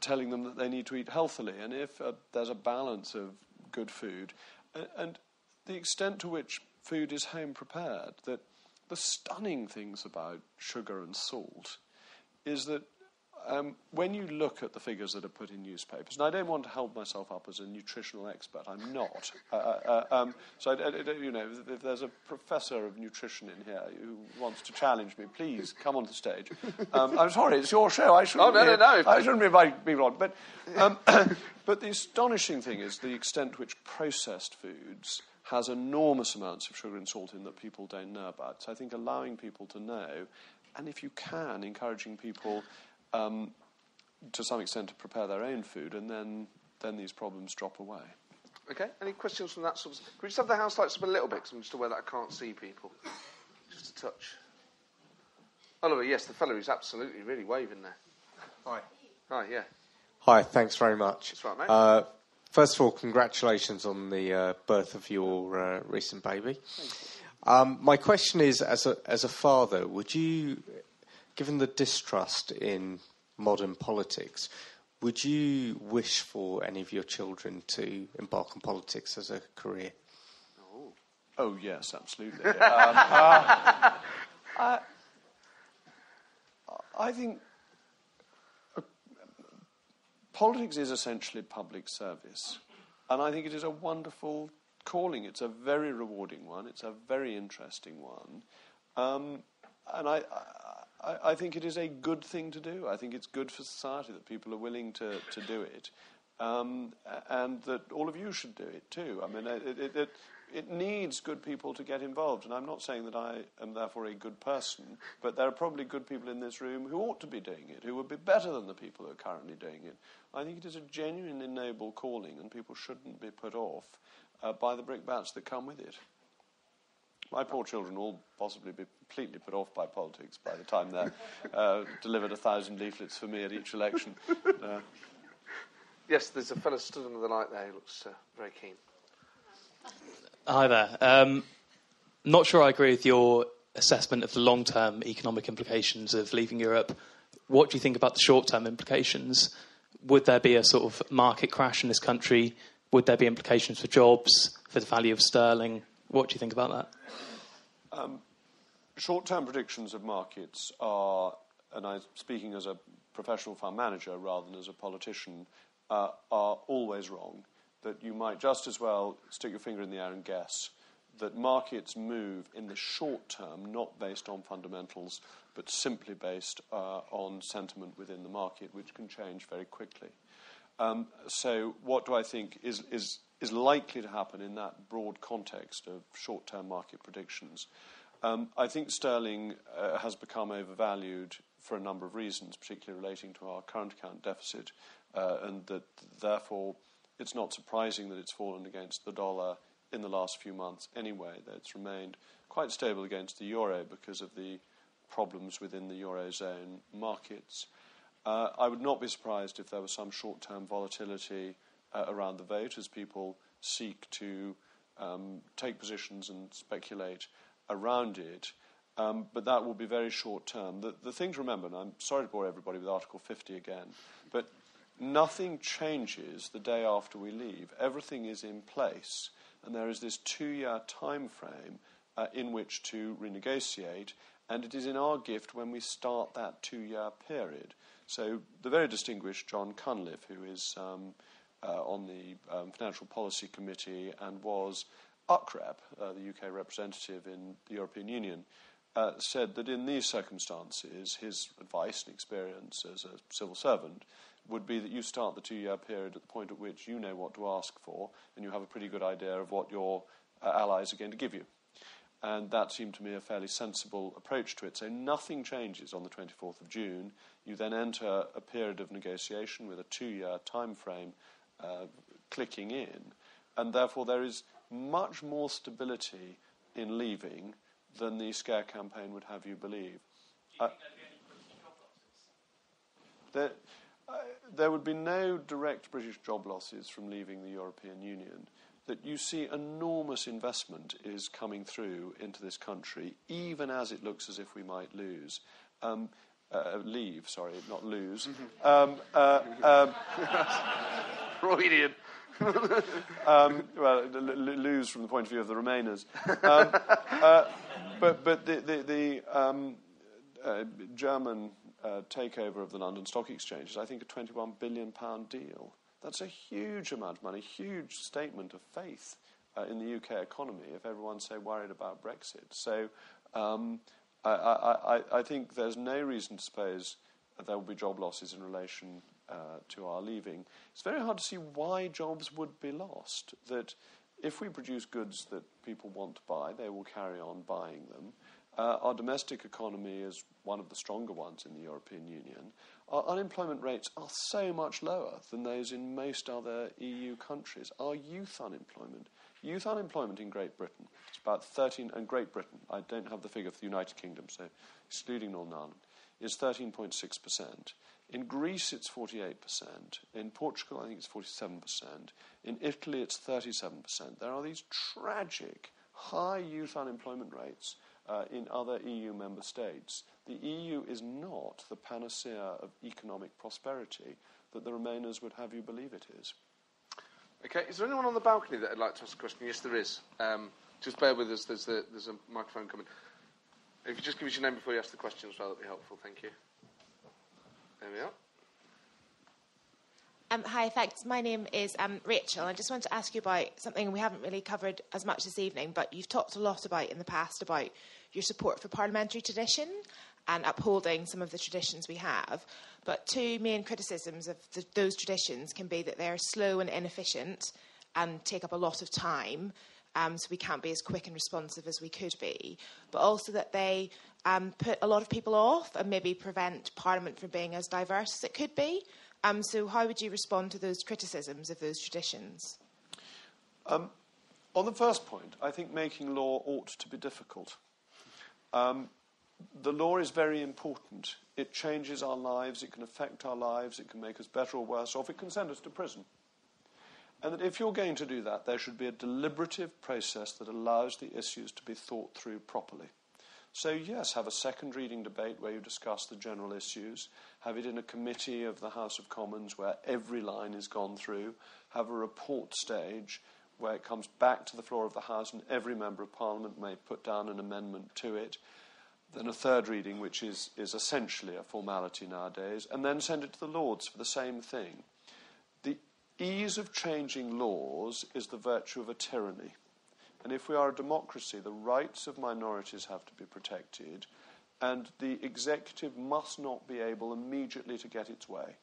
telling them that they need to eat healthily. And if uh, there's a balance of good food, and, and the extent to which food is home prepared, that the stunning things about sugar and salt is that Um, when you look at the figures that are put in newspapers, and I don't want to hold myself up as a nutritional expert, I'm not. Uh, uh, um, so, I, I, you know, if there's a professor of nutrition in here who wants to challenge me, please come onto the stage. Um, I'm sorry, it's your show. I shouldn't. Oh no, be, no, no! I shouldn't be inviting people on. But, um, but the astonishing thing is the extent to which processed foods has enormous amounts of sugar and salt in that people don't know about. So I think allowing people to know, and if you can, encouraging people. Um, to some extent to prepare their own food, and then then these problems drop away. Okay, any questions from that sort of... Could we just have the house lights up a little bit, because I'm just aware that I can't see people. Just a touch. Oliver, yes, the fellow is absolutely really waving there. Hi. Hi, yeah. Hi, thanks very much. That's right, mate. Uh, first of all, congratulations on the uh, birth of your uh, recent baby. Um, my question is, as a as a father, would you... Given the distrust in modern politics, would you wish for any of your children to embark on politics as a career? Oh, oh yes, absolutely. um, uh, I, I think uh, politics is essentially public service, and I think it is a wonderful calling. It's a very rewarding one. It's a very interesting one. Um, and I... I I, I think it is a good thing to do. I think it's good for society that people are willing to, to do it, um, and that all of you should do it too. I mean, it, it, it, it needs good people to get involved, and I'm not saying that I am therefore a good person, but there are probably good people in this room who ought to be doing it, who would be better than the people who are currently doing it. I think it is a genuinely noble calling, and people shouldn't be put off uh, by the brickbats that come with it. My poor children will possibly be completely put off by politics by the time they're uh, delivered a thousand leaflets for me at each election. Uh, yes, there's a fellow stood under the light there who looks uh, very keen. Hi there. Um, not sure I agree with your assessment of the long-term economic implications of leaving Europe. What do you think about the short-term implications? Would there be a sort of market crash in this country? Would there be implications for jobs, for the value of sterling? What do you think about that? Um, short-term predictions of markets are, and I'm speaking as a professional fund manager rather than as a politician, uh, are always wrong, that you might just as well stick your finger in the air and guess that markets move in the short term, not based on fundamentals, but simply based uh, on sentiment within the market, which can change very quickly. Um, so what do I think is, is, is likely to happen in that broad context of short-term market predictions? Um, I think sterling uh, has become overvalued for a number of reasons, particularly relating to our current account deficit, uh, and that therefore it's not surprising that it's fallen against the dollar in the last few months anyway, though it's remained quite stable against the euro because of the problems within the eurozone markets. Uh, I would not be surprised if there was some short-term volatility uh, around the vote as people seek to um, take positions and speculate around it, um, but that will be very short-term. The, the thing to remember, and I'm sorry to bore everybody with Article fifty again, but nothing changes the day after we leave. Everything is in place, and there is this two-year time frame uh, in which to renegotiate, and it is in our gift when we start that two-year period. So the very distinguished John Cunliffe, who is um, uh, on the um, Financial Policy Committee and was U K rep, uh, the U K representative in the European Union, uh, said that in these circumstances, his advice and experience as a civil servant would be that you start the two-year period at the point at which you know what to ask for and you have a pretty good idea of what your uh, allies are going to give you. And that seemed to me a fairly sensible approach to it. So nothing changes on the twenty-fourth of June. You then enter a period of negotiation with a two-year time frame uh, clicking in, and therefore there is much more stability in leaving than the scare campaign would have you believe. Do you think uh, there'd be any British job losses? There, uh, there would be no direct British job losses from leaving the European Union. That you see enormous investment is coming through into this country, even as it looks as if we might lose. Um, uh, leave, sorry, not lose. um, uh, um, Freudian. um, well, l- l- lose from the point of view of the Remainers. Um, uh, but but the, the, the um, uh, German uh, takeover of the London Stock Exchange is, I think, a twenty-one billion pounds deal. That's a huge amount of money, huge statement of faith uh, in the U K economy if everyone's so worried about Brexit. So um, I, I, I think there's no reason to suppose that there will be job losses in relation uh, to our leaving. It's very hard to see why jobs would be lost, that if we produce goods that people want to buy, they will carry on buying them. Uh, our domestic economy is one of the stronger ones in the European Union. Our unemployment rates are so much lower than those in most other E U countries. Our youth unemployment, youth unemployment in Great Britain, it's about thirteen, and Great Britain, I don't have the figure for the United Kingdom, so excluding Northern Ireland, is thirteen point six percent. In Greece, it's forty-eight percent. In Portugal, I think it's forty-seven percent. In Italy, it's thirty-seven percent. There are these tragic high youth unemployment rates Uh, in other E U member states. The E U is not the panacea of economic prosperity that the Remainers would have you believe it is. Okay, is there anyone on the balcony that I'd like to ask a question? Yes, there is. Um, just bear with us, there's, the, there's a microphone coming. If you just give us your name before you ask the question as well, that'd be helpful, thank you. There we are. Um, hi, thanks. My name is um, Rachel. I just want to ask you about something we haven't really covered as much this evening, but you've talked a lot about in the past about your support for parliamentary tradition and upholding some of the traditions we have. But two main criticisms of the, those traditions can be that they're slow and inefficient and take up a lot of time, um, so we can't be as quick and responsive as we could be, but also that they um, put a lot of people off and maybe prevent Parliament from being as diverse as it could be. Um, so how would you respond to those criticisms of those traditions? Um, on the first point, I think making law ought to be difficult. Um, the law is very important. It changes our lives, it can affect our lives, it can make us better or worse off, it can send us to prison. And that if you're going to do that, there should be a deliberative process that allows the issues to be thought through properly. So, yes, have a second reading debate where you discuss the general issues. Have it in a committee of the House of Commons where every line is gone through. Have a report stage where it comes back to the floor of the House and every Member of Parliament may put down an amendment to it. then a third reading, which is, is essentially a formality nowadays, and then send it to the Lords for the same thing. The ease of changing laws is the virtue of a tyranny. And if we are a democracy, the rights of minorities have to be protected, and the executive must not be able immediately to get its way.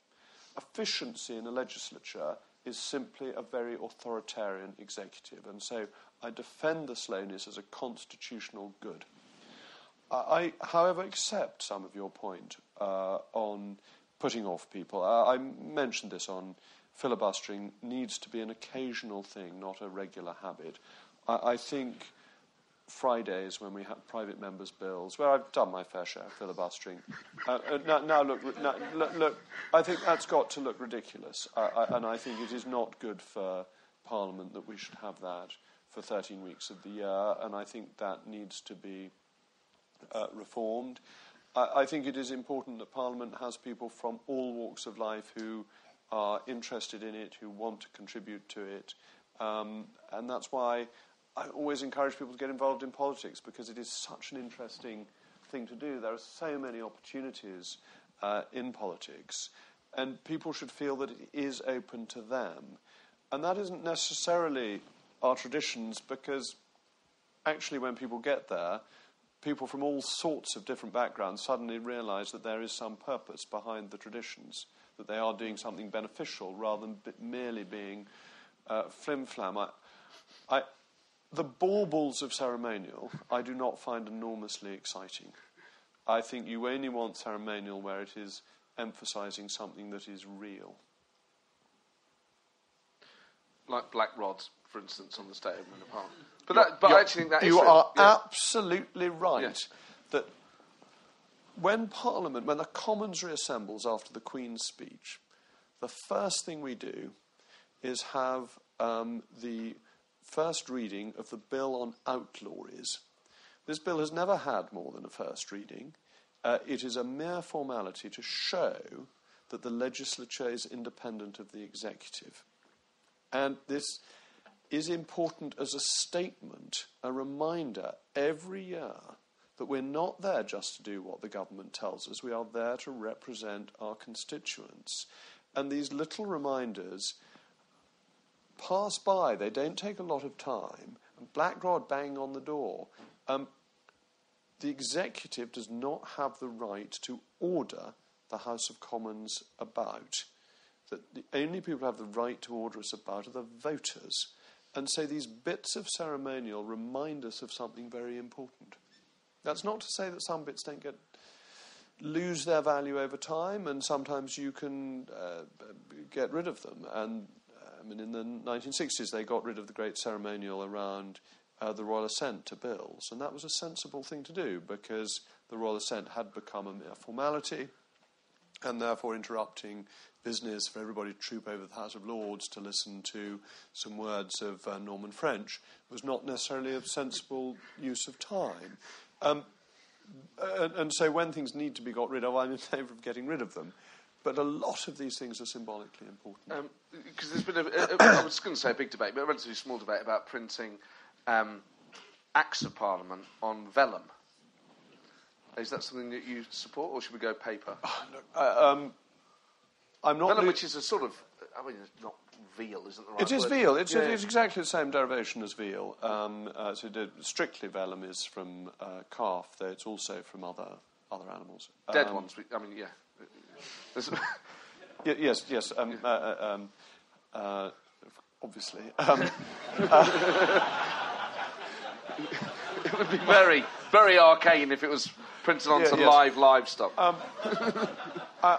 Efficiency in a legislature is simply a very authoritarian executive, and so I defend the slowness as a constitutional good. I, however, accept some of your point uh, on putting off people. Uh, I mentioned this on filibustering needs to be an occasional thing, not a regular habit. I, I think Fridays when we have private members' bills, where I've done my fair share of filibustering, uh, uh, now, now, look, now look, look, I think that's got to look ridiculous, uh, I, and I think it is not good for Parliament that we should have that for thirteen weeks of the year, and I think that needs to be Uh, reformed. I, I think it is important that Parliament has people from all walks of life who are interested in it, who want to contribute to it, um, and that's why I always encourage people to get involved in politics, because it is such an interesting thing to do. There are so many opportunities uh, in politics, and people should feel that it is open to them. And that isn't necessarily our traditions, because actually when people get there, people from all sorts of different backgrounds suddenly realise that there is some purpose behind the traditions, that they are doing something beneficial rather than merely being uh, flim-flam. I, I, the baubles of ceremonial I do not find enormously exciting. I think you only want ceremonial where it is emphasising something that is real. Like black rods, for instance, on the State of the Park. But, that, but I actually think that is You true. are yeah. absolutely right yeah. that when Parliament, when the Commons reassembles after the Queen's speech, the first thing we do is have um, the first reading of the bill on outlawries. This bill has never had more than a first reading. Uh, it is a mere formality to show that the legislature is independent of the executive. And this is important as a statement, a reminder every year that we're not there just to do what the government tells us. We are there to represent our constituents. And these little reminders pass by. They don't take a lot of time. And black rod bang on the door. Um, the executive does not have the right to order the House of Commons about. That the only people who have the right to order us about are the voters. And so these bits of ceremonial remind us of something very important. That's not to say that some bits don't get lose their value over time, and sometimes you can uh, get rid of them. And I mean, in the nineteen sixties, they got rid of the great ceremonial around uh, the royal assent to bills, and that was a sensible thing to do because the royal assent had become a mere formality, and therefore interrupting business for everybody to troop over the House of Lords to listen to some words of uh, Norman French was not necessarily a sensible use of time. Um, and, and so when things need to be got rid of, I'm in favour of getting rid of them. But a lot of these things are symbolically important. Because um, there's been, a, a, I was going to say a big debate, but a relatively small debate about printing um, Acts of Parliament on vellum. Is that something that you support, or should we go paper? Oh, look, uh, um, I'm not... Vellum, which is a sort of... I mean, it's not veal, isn't the right word? It is veal. It's, yeah. It's exactly the same derivation as veal. Um, uh, so strictly vellum is from uh, calf, though it's also from other other animals. Dead um, ones. I mean, yeah. yes, yes. Um, yeah. Uh, um, uh, obviously. Um, uh, it would be very, very arcane if it was printed on yeah, some yes. live livestock. Um, uh,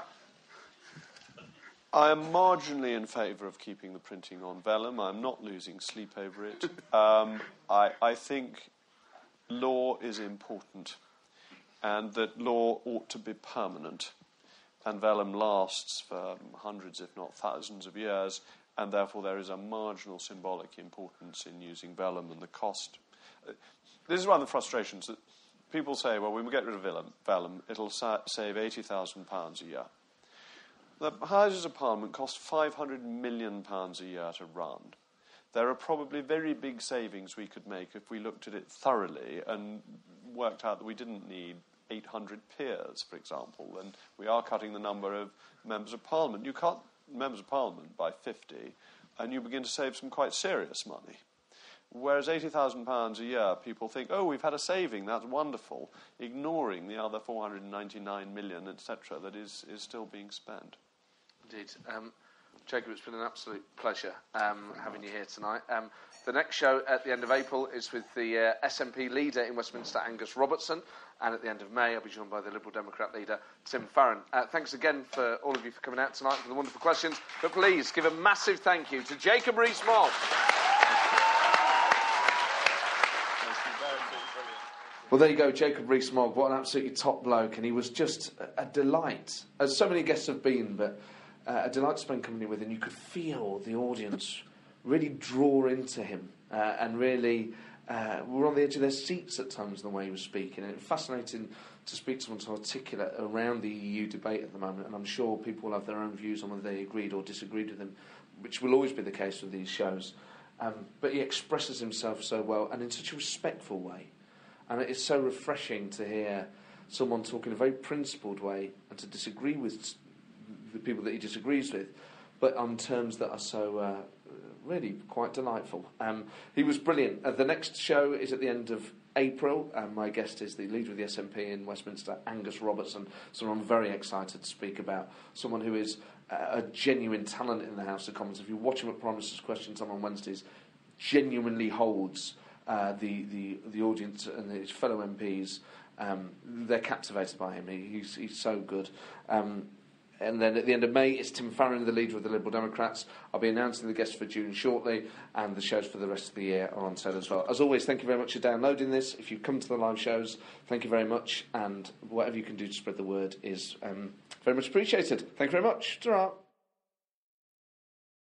I am marginally in favour of keeping the printing on vellum. I'm not losing sleep over it. Um, I, I think law is important, and that law ought to be permanent. And vellum lasts for hundreds, if not thousands, of years, and therefore there is a marginal symbolic importance in using vellum and the cost. This is one of the frustrations that people say, well, when we get rid of vellum, it'll sa- save eighty thousand pounds a year. The Houses of Parliament cost five hundred million pounds a year to run. There are probably very big savings we could make if we looked at it thoroughly and worked out that we didn't need eight hundred peers, for example, and we are cutting the number of members of parliament. You cut members of parliament by fifty, and you begin to save some quite serious money. Whereas eighty thousand pounds a year, people think, oh, we've had a saving, that's wonderful, ignoring the other four hundred ninety-nine million, et cetera, that is, is still being spent. Indeed. Um, Jacob, it's been an absolute pleasure um, having you here tonight. Um, the next show at the end of April is with the uh, S N P leader in Westminster, Angus Robertson, and at the end of May I'll be joined by the Liberal Democrat leader, Tim Farron. Uh, thanks again for all of you for coming out tonight, for the wonderful questions, but please give a massive thank you to Jacob Rees-Mogg. Well, there you go, Jacob Rees-Mogg, what an absolutely top bloke, and he was just a, a delight, as so many guests have been, but uh, a delight to spend company with, and you could feel the audience really draw into him, uh, and really uh, were on the edge of their seats at times in the way he was speaking, and it's fascinating to speak to someone so articulate around the E U debate at the moment, and I'm sure people will have their own views on whether they agreed or disagreed with him, which will always be the case with these shows, um, but he expresses himself so well, and in such a respectful way. And it's so refreshing to hear someone talk in a very principled way and to disagree with the people that he disagrees with, but on terms that are so uh, really quite delightful. Um, he was brilliant. Uh, the next show is at the end of April, and my guest is the leader of the S N P in Westminster, Angus Robertson, someone I'm very excited to speak about, someone who is uh, a genuine talent in the House of Commons. If you watch him at Prime Minister's Question Time on Wednesdays, genuinely holds... Uh, the, the the audience and his fellow M Ps, um, they're captivated by him. He, he's he's so good. Um, and then at the end of May, it's Tim Farron, the leader of the Liberal Democrats. I'll be announcing the guests for June shortly, and the shows for the rest of the year are on sale as well. As always, thank you very much for downloading this. If you come to the live shows, thank you very much, and whatever you can do to spread the word is um, very much appreciated. Thank you very much. Ta-ra.